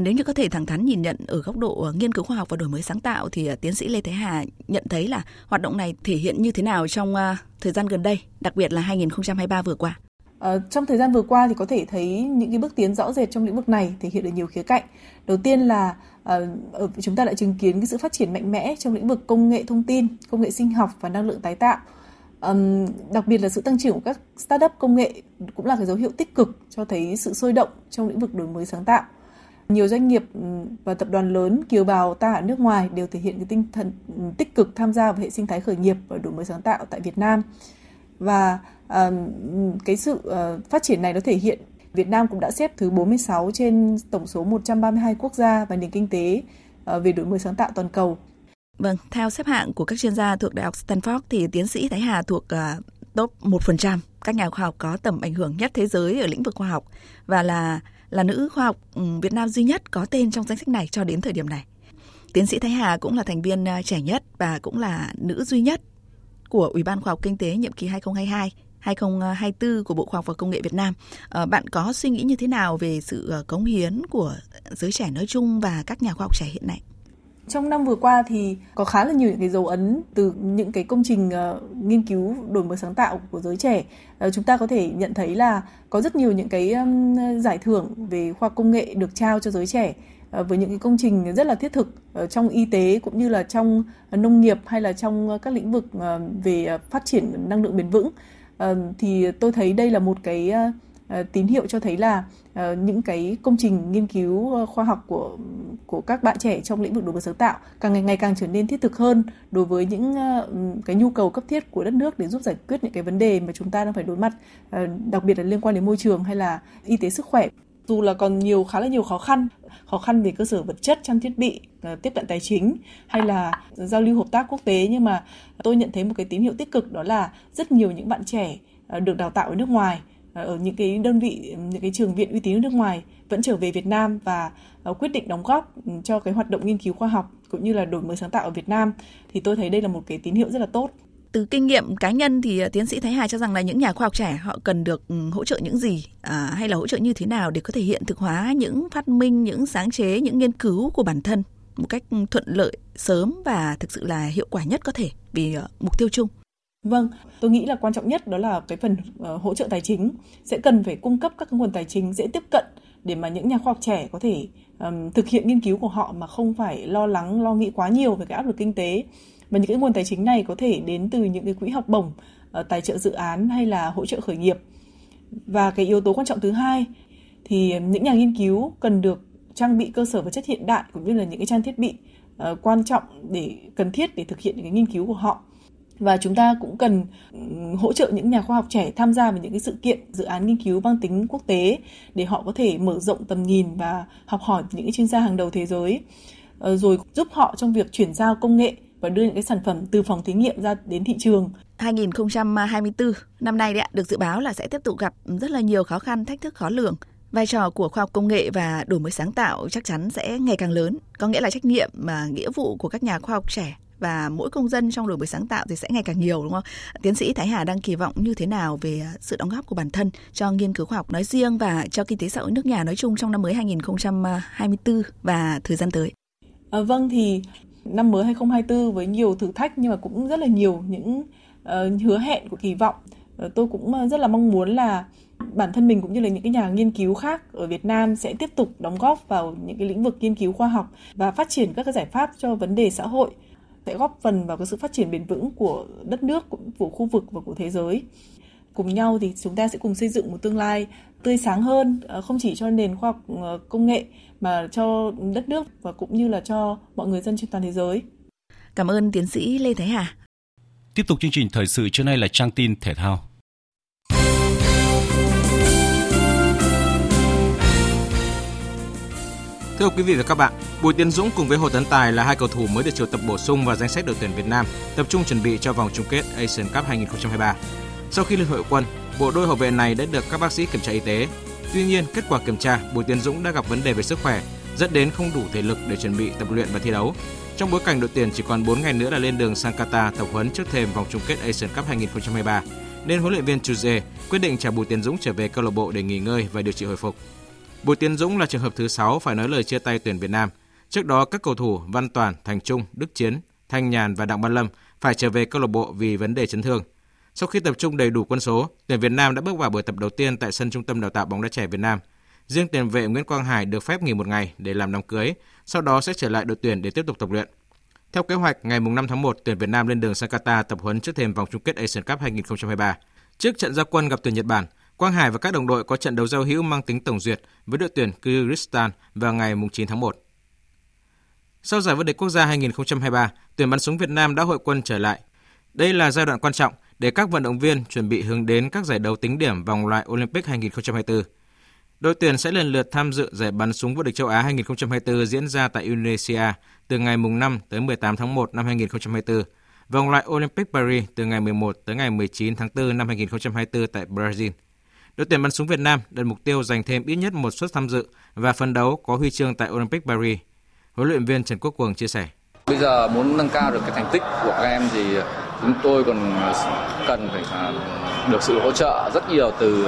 Nếu như có thể thẳng thắn nhìn nhận ở góc độ nghiên cứu khoa học và đổi mới sáng tạo thì tiến sĩ Lê Thái Hà nhận thấy là hoạt động này thể hiện như thế nào trong thời gian gần đây, đặc biệt là 2023 vừa qua? Trong thời gian vừa qua thì có thể thấy những cái bước tiến rõ rệt trong lĩnh vực này thể hiện ở nhiều khía cạnh. Đầu tiên là chúng ta đã chứng kiến cái sự phát triển mạnh mẽ trong lĩnh vực công nghệ thông tin, công nghệ sinh học và năng lượng tái tạo. Đặc biệt là sự tăng trưởng của các startup công nghệ cũng là cái dấu hiệu tích cực cho thấy sự sôi động trong lĩnh vực đổi mới sáng tạo. Nhiều doanh nghiệp và tập đoàn lớn kiều bào ta ở nước ngoài đều thể hiện cái tinh thần tích cực tham gia vào hệ sinh thái khởi nghiệp và đổi mới sáng tạo tại Việt Nam. Và cái sự phát triển này nó thể hiện Việt Nam cũng đã xếp thứ 46 trên tổng số 132 quốc gia và nền kinh tế về đổi mới sáng tạo toàn cầu. Vâng, theo xếp hạng của các chuyên gia thuộc Đại học Stanford thì tiến sĩ Thái Hà thuộc top 1% các nhà khoa học có tầm ảnh hưởng nhất thế giới ở lĩnh vực khoa học và là nữ khoa học Việt Nam duy nhất có tên trong danh sách này cho đến thời điểm này. Tiến sĩ Thái Hà cũng là thành viên trẻ nhất và cũng là nữ duy nhất của Ủy ban Khoa học Kinh tế nhiệm kỳ 2022-2024 của Bộ Khoa học và Công nghệ Việt Nam. Bạn có suy nghĩ như thế nào về sự cống hiến của giới trẻ nói chung và các nhà khoa học trẻ hiện nay? Trong năm vừa qua thì có khá là nhiều những cái dấu ấn từ những cái công trình nghiên cứu đổi mới sáng tạo của giới trẻ. Chúng ta có thể nhận thấy là có rất nhiều những cái giải thưởng về khoa công nghệ được trao cho giới trẻ với những cái công trình rất là thiết thực trong y tế cũng như là trong nông nghiệp hay là trong các lĩnh vực về phát triển năng lượng bền vững. Thì tôi thấy đây là một cái tín hiệu cho thấy là những cái công trình nghiên cứu khoa học của các bạn trẻ trong lĩnh vực đổi mới sáng tạo càng ngày càng trở nên thiết thực hơn đối với những cái nhu cầu cấp thiết của đất nước để giúp giải quyết những cái vấn đề mà chúng ta đang phải đối mặt, đặc biệt là liên quan đến môi trường hay là y tế sức khỏe. Dù là còn khá là nhiều khó khăn về cơ sở vật chất, trang thiết bị, tiếp cận tài chính hay là giao lưu hợp tác quốc tế, nhưng mà tôi nhận thấy một cái tín hiệu tích cực, đó là rất nhiều những bạn trẻ được đào tạo ở nước ngoài, ở những cái đơn vị, những cái trường viện uy tín ở nước ngoài vẫn trở về Việt Nam và quyết định đóng góp cho cái hoạt động nghiên cứu khoa học cũng như là đổi mới sáng tạo ở Việt Nam. Thì tôi thấy đây là một cái tín hiệu rất là tốt. Từ kinh nghiệm cá nhân thì tiến sĩ Thái Hà cho rằng là những nhà khoa học trẻ họ cần được hỗ trợ những gì hay là hỗ trợ như thế nào để có thể hiện thực hóa những phát minh, những sáng chế, những nghiên cứu của bản thân một cách thuận lợi, sớm và thực sự là hiệu quả nhất có thể vì mục tiêu chung. Vâng, tôi nghĩ là quan trọng nhất đó là cái phần hỗ trợ tài chính, sẽ cần phải cung cấp các nguồn tài chính dễ tiếp cận để mà những nhà khoa học trẻ có thể thực hiện nghiên cứu của họ mà không phải lo nghĩ quá nhiều về cái áp lực kinh tế. Và những cái nguồn tài chính này có thể đến từ những cái quỹ học bổng, tài trợ dự án hay là hỗ trợ khởi nghiệp. Và cái yếu tố quan trọng thứ hai thì những nhà nghiên cứu cần được trang bị cơ sở vật chất hiện đại cũng như là những cái trang thiết bị quan trọng để cần thiết để thực hiện những cái nghiên cứu của họ. Và chúng ta cũng cần hỗ trợ những nhà khoa học trẻ tham gia vào những cái sự kiện, dự án nghiên cứu mang tính quốc tế để họ có thể mở rộng tầm nhìn và học hỏi những cái chuyên gia hàng đầu thế giới, rồi giúp họ trong việc chuyển giao công nghệ và đưa những cái sản phẩm từ phòng thí nghiệm ra đến thị trường. 2024, năm nay đấy ạ, được dự báo là sẽ tiếp tục gặp rất là nhiều khó khăn, thách thức khó lường. Vai trò của khoa học công nghệ và đổi mới sáng tạo chắc chắn sẽ ngày càng lớn, có nghĩa là trách nhiệm mà nghĩa vụ của các nhà khoa học trẻ và mỗi công dân trong đổi mới sáng tạo thì sẽ ngày càng nhiều, đúng không? Tiến sĩ Thái Hà đang kỳ vọng như thế nào về sự đóng góp của bản thân cho nghiên cứu khoa học nói riêng và cho kinh tế xã hội nước nhà nói chung trong năm mới 2024 và thời gian tới? Vâng, thì năm mới 2024 với nhiều thử thách nhưng mà cũng rất là nhiều những hứa hẹn của kỳ vọng. Tôi cũng rất là mong muốn là bản thân mình cũng như là những cái nhà nghiên cứu khác ở Việt Nam sẽ tiếp tục đóng góp vào những cái lĩnh vực nghiên cứu khoa học và phát triển các cái giải pháp cho vấn đề xã hội, sẽ góp phần vào cái sự phát triển bền vững của đất nước, của khu vực và của thế giới. Cùng nhau thì chúng ta sẽ cùng xây dựng một tương lai tươi sáng hơn, không chỉ cho nền khoa học công nghệ mà cho đất nước và cũng như là cho mọi người dân trên toàn thế giới. Cảm ơn tiến sĩ Lê Thái Hà. Tiếp tục chương trình thời sự trưa nay là trang tin thể thao. Thưa quý vị và các bạn, Bùi Tiến Dũng cùng với Hồ Tấn Tài là hai cầu thủ mới được triệu tập bổ sung vào danh sách đội tuyển Việt Nam, tập trung chuẩn bị cho vòng chung kết Asian Cup 2023. Sau khi lên hội quân, bộ đôi hậu vệ này đã được các bác sĩ kiểm tra y tế. Tuy nhiên, kết quả kiểm tra, Bùi Tiến Dũng đã gặp vấn đề về sức khỏe, dẫn đến không đủ thể lực để chuẩn bị tập luyện và thi đấu. Trong bối cảnh đội tuyển chỉ còn 4 ngày nữa là lên đường sang Qatar tập huấn trước thềm vòng chung kết Asian Cup 2023, nên huấn luyện viên Chuze quyết định trả Bùi Tiến Dũng trở về câu lạc bộ để nghỉ ngơi và điều trị hồi phục. Bùi Tiến Dũng là trường hợp thứ 6 phải nói lời chia tay tuyển Việt Nam. Trước đó, các cầu thủ Văn Toàn, Thành Trung, Đức Chiến, Thanh Nhàn và Đặng Văn Lâm phải trở về câu lạc bộ vì vấn đề chấn thương. Sau khi tập trung đầy đủ quân số, tuyển Việt Nam đã bước vào buổi tập đầu tiên tại sân Trung tâm Đào tạo bóng đá trẻ Việt Nam. Riêng tiền vệ Nguyễn Quang Hải được phép nghỉ một ngày để làm đám cưới, sau đó sẽ trở lại đội tuyển để tiếp tục tập luyện. Theo kế hoạch, ngày 5 tháng 1, tuyển Việt Nam lên đường sang Qatar tập huấn trước thềm vòng chung kết Asian Cup 2023. Trước trận ra quân gặp tuyển Nhật Bản, Quang Hải và các đồng đội có trận đấu giao hữu mang tính tổng duyệt với đội tuyển Kyrgyzstan vào ngày 9 tháng 1. Sau giải vô địch quốc gia 2023, tuyển bắn súng Việt Nam đã hội quân trở lại. Đây là giai đoạn quan trọng để các vận động viên chuẩn bị hướng đến các giải đấu tính điểm vòng loại Olympic 2024. Đội tuyển sẽ lần lượt tham dự giải bắn súng vô địch châu Á 2024 diễn ra tại Indonesia từ ngày 5 tới 18 tháng 1 năm 2024, vòng loại Olympic Paris từ ngày 11 tới ngày 19 tháng 4 năm 2024 tại Brazil. Đội tuyển bắn súng Việt Nam đặt mục tiêu giành thêm ít nhất một suất tham dự và phấn đấu có huy chương tại Olympic Paris. Huấn luyện viên Trần Quốc Cường chia sẻ. Bây giờ muốn nâng cao được cái thành tích của các em thì chúng tôi còn cần phải được sự hỗ trợ rất nhiều từ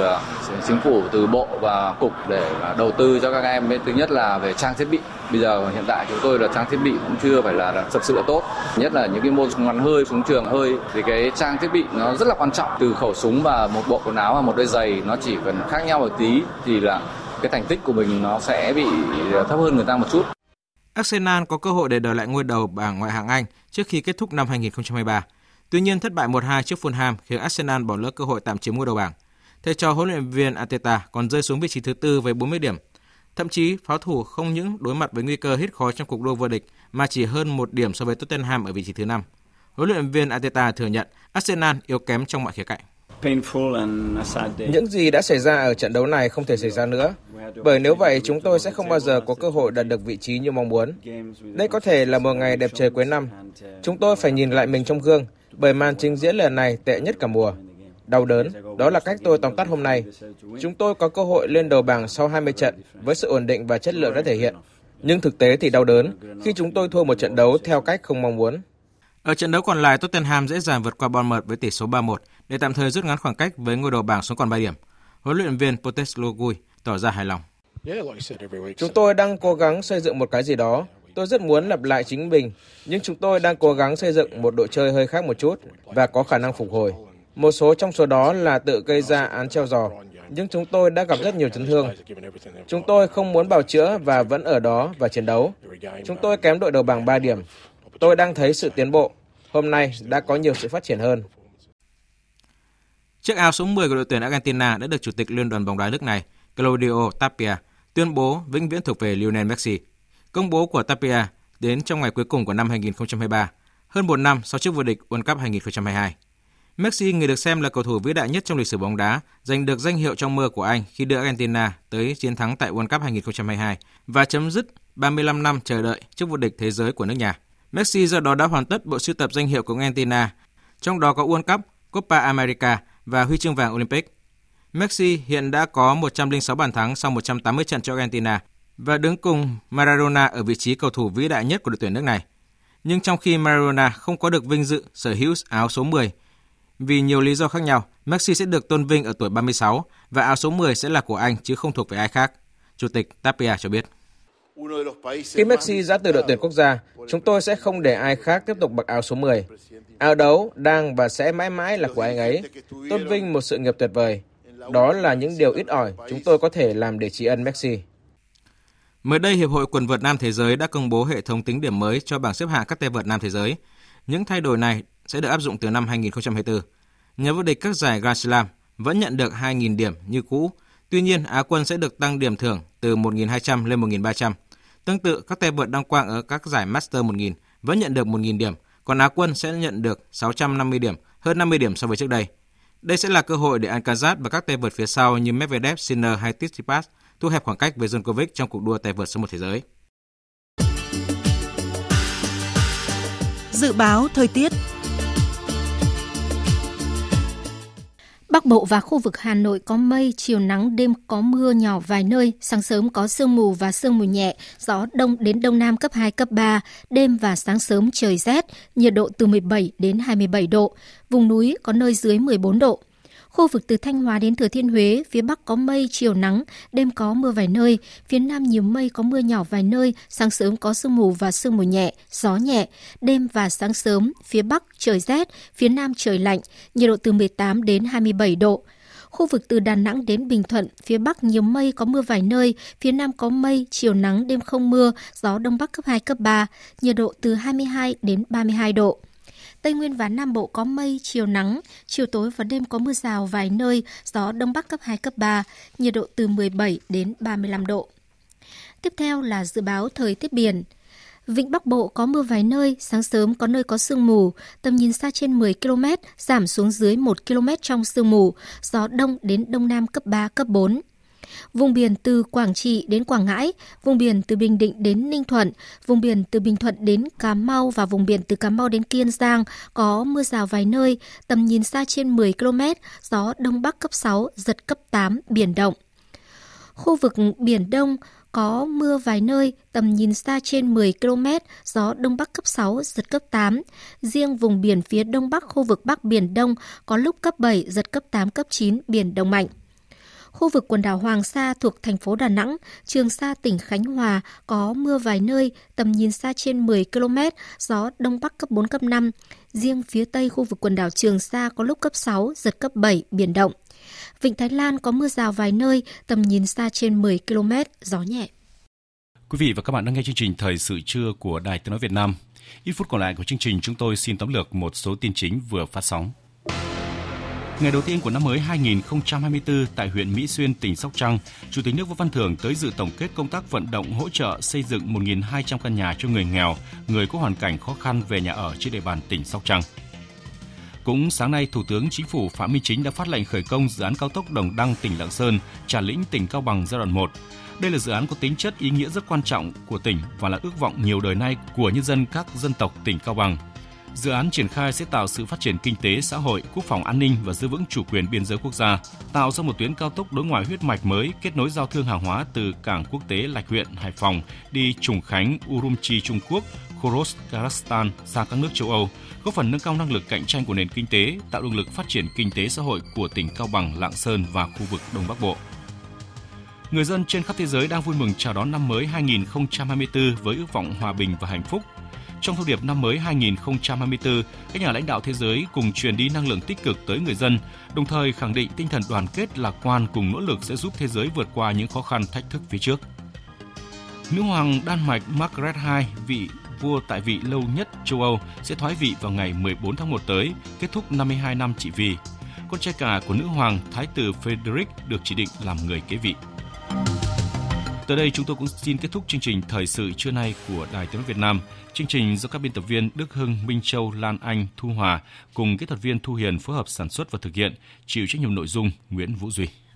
chính phủ, từ bộ và cục để đầu tư cho các em. Thứ nhất là về trang thiết bị. Bây giờ hiện tại chúng tôi là trang thiết bị cũng chưa phải là thực sự là tốt. Nhất là những cái môn bắn hơi, súng trường hơi thì cái trang thiết bị nó rất là quan trọng. Từ khẩu súng và một bộ quần áo và một đôi giày nó chỉ cần khác nhau một tí thì là cái thành tích của mình nó sẽ bị thấp hơn người ta một chút. Arsenal có cơ hội để đòi lại ngôi đầu bảng ngoại hạng Anh trước khi kết thúc năm 2023. Tuy nhiên, thất bại 1-2 trước Fulham khiến Arsenal bỏ lỡ cơ hội tạm chiếm ngôi đầu bảng. Thầy trò huấn luyện viên Arteta còn rơi xuống vị trí thứ tư với 40 điểm. Thậm chí, pháo thủ không những đối mặt với nguy cơ hít khói trong cuộc đua vô địch mà chỉ hơn 1 điểm so với Tottenham ở vị trí thứ 5. Huấn luyện viên Arteta thừa nhận Arsenal yếu kém trong mọi khía cạnh. Những gì đã xảy ra ở trận đấu này không thể xảy ra nữa, bởi nếu vậy chúng tôi sẽ không bao giờ có cơ hội đạt được vị trí như mong muốn. Đây có thể là một ngày đẹp trời cuối năm. Chúng tôi phải nhìn lại mình trong gương, bởi màn trình diễn lần này tệ nhất cả mùa. Đau đớn, đó là cách tôi tóm tắt hôm nay. Chúng tôi có cơ hội lên đầu bảng sau 20 trận với sự ổn định và chất lượng đã thể hiện. Nhưng thực tế thì đau đớn khi chúng tôi thua một trận đấu theo cách không mong muốn. Ở trận đấu còn lại, Tottenham dễ dàng vượt qua Bournemouth với tỷ số 3-1 để tạm thời rút ngắn khoảng cách với ngôi đầu bảng xuống còn 3 điểm. Huấn luyện viên Postecoglou tỏ ra hài lòng. Chúng tôi đang cố gắng xây dựng một cái gì đó. Tôi rất muốn lặp lại chính mình, nhưng chúng tôi đang cố gắng xây dựng một đội chơi hơi khác một chút và có khả năng phục hồi. Một số trong số đó là tự gây ra án treo giò, nhưng chúng tôi đã gặp rất nhiều chấn thương. Chúng tôi không muốn bào chữa và vẫn ở đó và chiến đấu. Chúng tôi kém đội đầu bảng 3 điểm. Tôi đang thấy sự tiến bộ. Hôm nay đã có nhiều sự phát triển hơn. Chiếc áo số 10 của đội tuyển Argentina đã được Chủ tịch Liên đoàn bóng đá nước này, Claudio Tapia, tuyên bố vĩnh viễn thuộc về Lionel Messi. Công bố của Tapia đến trong ngày cuối cùng của năm 2023, hơn một năm sau chức vô địch World Cup 2022. Messi, người được xem là cầu thủ vĩ đại nhất trong lịch sử bóng đá, giành được danh hiệu trong mơ của Anh khi đưa Argentina tới chiến thắng tại World Cup 2022 và chấm dứt 35 năm chờ đợi chức vô địch thế giới của nước nhà. Messi do đó đã hoàn tất bộ sưu tập danh hiệu của Argentina, trong đó có World Cup, Copa America và huy chương vàng Olympic. Messi hiện đã có 106 bàn thắng sau 180 trận cho Argentina và đứng cùng Maradona ở vị trí cầu thủ vĩ đại nhất của đội tuyển nước này. Nhưng trong khi Maradona không có được vinh dự sở hữu áo số 10, vì nhiều lý do khác nhau, Messi sẽ được tôn vinh ở tuổi 36 và áo số 10 sẽ là của anh chứ không thuộc về ai khác, Chủ tịch Tapia cho biết. Khi Messi ra từ đội tuyển quốc gia, chúng tôi sẽ không để ai khác tiếp tục mặc áo số 10. Áo đấu đang và sẽ mãi mãi là của anh ấy, tôn vinh một sự nghiệp tuyệt vời. Đó là những điều ít ỏi chúng tôi có thể làm để tri ân Messi. Mới đây, Hiệp hội quần vợt nam thế giới đã công bố hệ thống tính điểm mới cho bảng xếp hạng các tay vợt nam thế giới. Những thay đổi này sẽ được áp dụng từ năm 2024. Nhà vô địch các giải Grand Slam vẫn nhận được 2.000 điểm như cũ, tuy nhiên Á quân sẽ được tăng điểm thưởng từ 1.200 lên 1.300. Tương tự, các tay vợt đăng quang ở các giải Master 1000 vẫn nhận được 1.000 điểm, còn Á quân sẽ nhận được 650 điểm, hơn 50 điểm so với trước đây. Đây sẽ là cơ hội để Alcaraz và các tay vợt phía sau như Medvedev, Sinner hay Tsitsipas thu hẹp khoảng cách với Djokovic trong cuộc đua tay vợt số 1 thế giới. Dự báo thời tiết. Bắc Bộ và khu vực Hà Nội có mây, chiều nắng, đêm có mưa nhỏ vài nơi, sáng sớm có sương mù và sương mù nhẹ, gió đông đến đông nam cấp 2, cấp 3, đêm và sáng sớm trời rét, nhiệt độ từ 17 đến 27 độ, vùng núi có nơi dưới 14 độ. Khu vực từ Thanh Hóa đến Thừa Thiên Huế, phía Bắc có mây, chiều nắng, đêm có mưa vài nơi, phía Nam nhiều mây có mưa nhỏ vài nơi, sáng sớm có sương mù và sương mù nhẹ, gió nhẹ, đêm và sáng sớm, phía Bắc trời rét, phía Nam trời lạnh, nhiệt độ từ 18 đến 27 độ. Khu vực từ Đà Nẵng đến Bình Thuận, phía Bắc nhiều mây có mưa vài nơi, phía Nam có mây, chiều nắng, đêm không mưa, gió Đông Bắc cấp 2, cấp 3, nhiệt độ từ 22 đến 32 độ. Tây Nguyên và Nam Bộ có mây, chiều nắng, chiều tối và đêm có mưa rào vài nơi, gió Đông Bắc cấp 2, cấp 3, nhiệt độ từ 17 đến 35 độ. Tiếp theo là dự báo thời tiết biển. Vịnh Bắc Bộ có mưa vài nơi, sáng sớm có nơi có sương mù, tầm nhìn xa trên 10 km, giảm xuống dưới 1 km trong sương mù, gió Đông đến Đông Nam cấp 3, cấp 4. Vùng biển từ Quảng Trị đến Quảng Ngãi, vùng biển từ Bình Định đến Ninh Thuận, vùng biển từ Bình Thuận đến Cà Mau và vùng biển từ Cà Mau đến Kiên Giang có mưa rào vài nơi, tầm nhìn xa trên 10 km, gió Đông Bắc cấp 6, giật cấp 8, biển động. Khu vực Biển Đông có mưa vài nơi, tầm nhìn xa trên 10 km, gió Đông Bắc cấp 6, giật cấp 8. Riêng vùng biển phía Đông Bắc, khu vực Bắc Biển Đông có lúc cấp 7, giật cấp 8, cấp 9, biển động mạnh. Khu vực quần đảo Hoàng Sa thuộc thành phố Đà Nẵng, Trường Sa tỉnh Khánh Hòa có mưa vài nơi, tầm nhìn xa trên 10 km, gió Đông Bắc cấp 4, cấp 5. Riêng phía Tây khu vực quần đảo Trường Sa có lúc cấp 6, giật cấp 7, biển động. Vịnh Thái Lan có mưa rào vài nơi, tầm nhìn xa trên 10 km, gió nhẹ. Quý vị và các bạn đang nghe chương trình Thời sự trưa của Đài Tiếng nói Việt Nam. Ít phút còn lại của chương trình, chúng tôi xin tóm lược một số tin chính vừa phát sóng. Ngày đầu tiên của năm mới 2024 tại huyện Mỹ Xuyên, tỉnh Sóc Trăng, Chủ tịch nước Võ Văn Thưởng tới dự tổng kết công tác vận động hỗ trợ xây dựng 1.200 căn nhà cho người nghèo, người có hoàn cảnh khó khăn về nhà ở trên địa bàn tỉnh Sóc Trăng. Cũng sáng nay, Thủ tướng Chính phủ Phạm Minh Chính đã phát lệnh khởi công dự án cao tốc Đồng Đăng tỉnh Lạng Sơn, Trà Lĩnh tỉnh Cao Bằng giai đoạn 1. Đây là dự án có tính chất ý nghĩa rất quan trọng của tỉnh và là ước vọng nhiều đời nay của nhân dân các dân tộc tỉnh Cao Bằng. Dự án triển khai sẽ tạo sự phát triển kinh tế, xã hội, quốc phòng an ninh và giữ vững chủ quyền biên giới quốc gia, tạo ra một tuyến cao tốc đối ngoại huyết mạch mới kết nối giao thương hàng hóa từ cảng quốc tế Lạch Huyện, Hải Phòng đi Trùng Khánh, Urumqi, Trung Quốc, Khoros, Kazakhstan sang các nước châu Âu, góp phần nâng cao năng lực cạnh tranh của nền kinh tế, tạo động lực phát triển kinh tế xã hội của tỉnh Cao Bằng, Lạng Sơn và khu vực Đông Bắc Bộ. Người dân trên khắp thế giới đang vui mừng chào đón năm mới 2024 với ước vọng hòa bình và hạnh phúc. Trong thông điệp năm mới 2024, các nhà lãnh đạo thế giới cùng truyền đi năng lượng tích cực tới người dân, đồng thời khẳng định tinh thần đoàn kết, lạc quan cùng nỗ lực sẽ giúp thế giới vượt qua những khó khăn, thách thức phía trước. Nữ hoàng Đan Mạch Margaret II, vị vua tại vị lâu nhất châu Âu, sẽ thoái vị vào ngày 14 tháng 1 tới, kết thúc 52 năm trị vì. Con trai cả của nữ hoàng, Thái tử Frederik được chỉ định làm người kế vị. Tới đây chúng tôi cũng xin kết thúc chương trình Thời sự trưa nay của Đài Tiếng nói Việt Nam. Chương trình do các biên tập viên Đức Hưng, Minh Châu, Lan Anh, Thu Hòa cùng kỹ thuật viên Thu Hiền phối hợp sản xuất và thực hiện, chịu trách nhiệm nội dung Nguyễn Vũ Duy.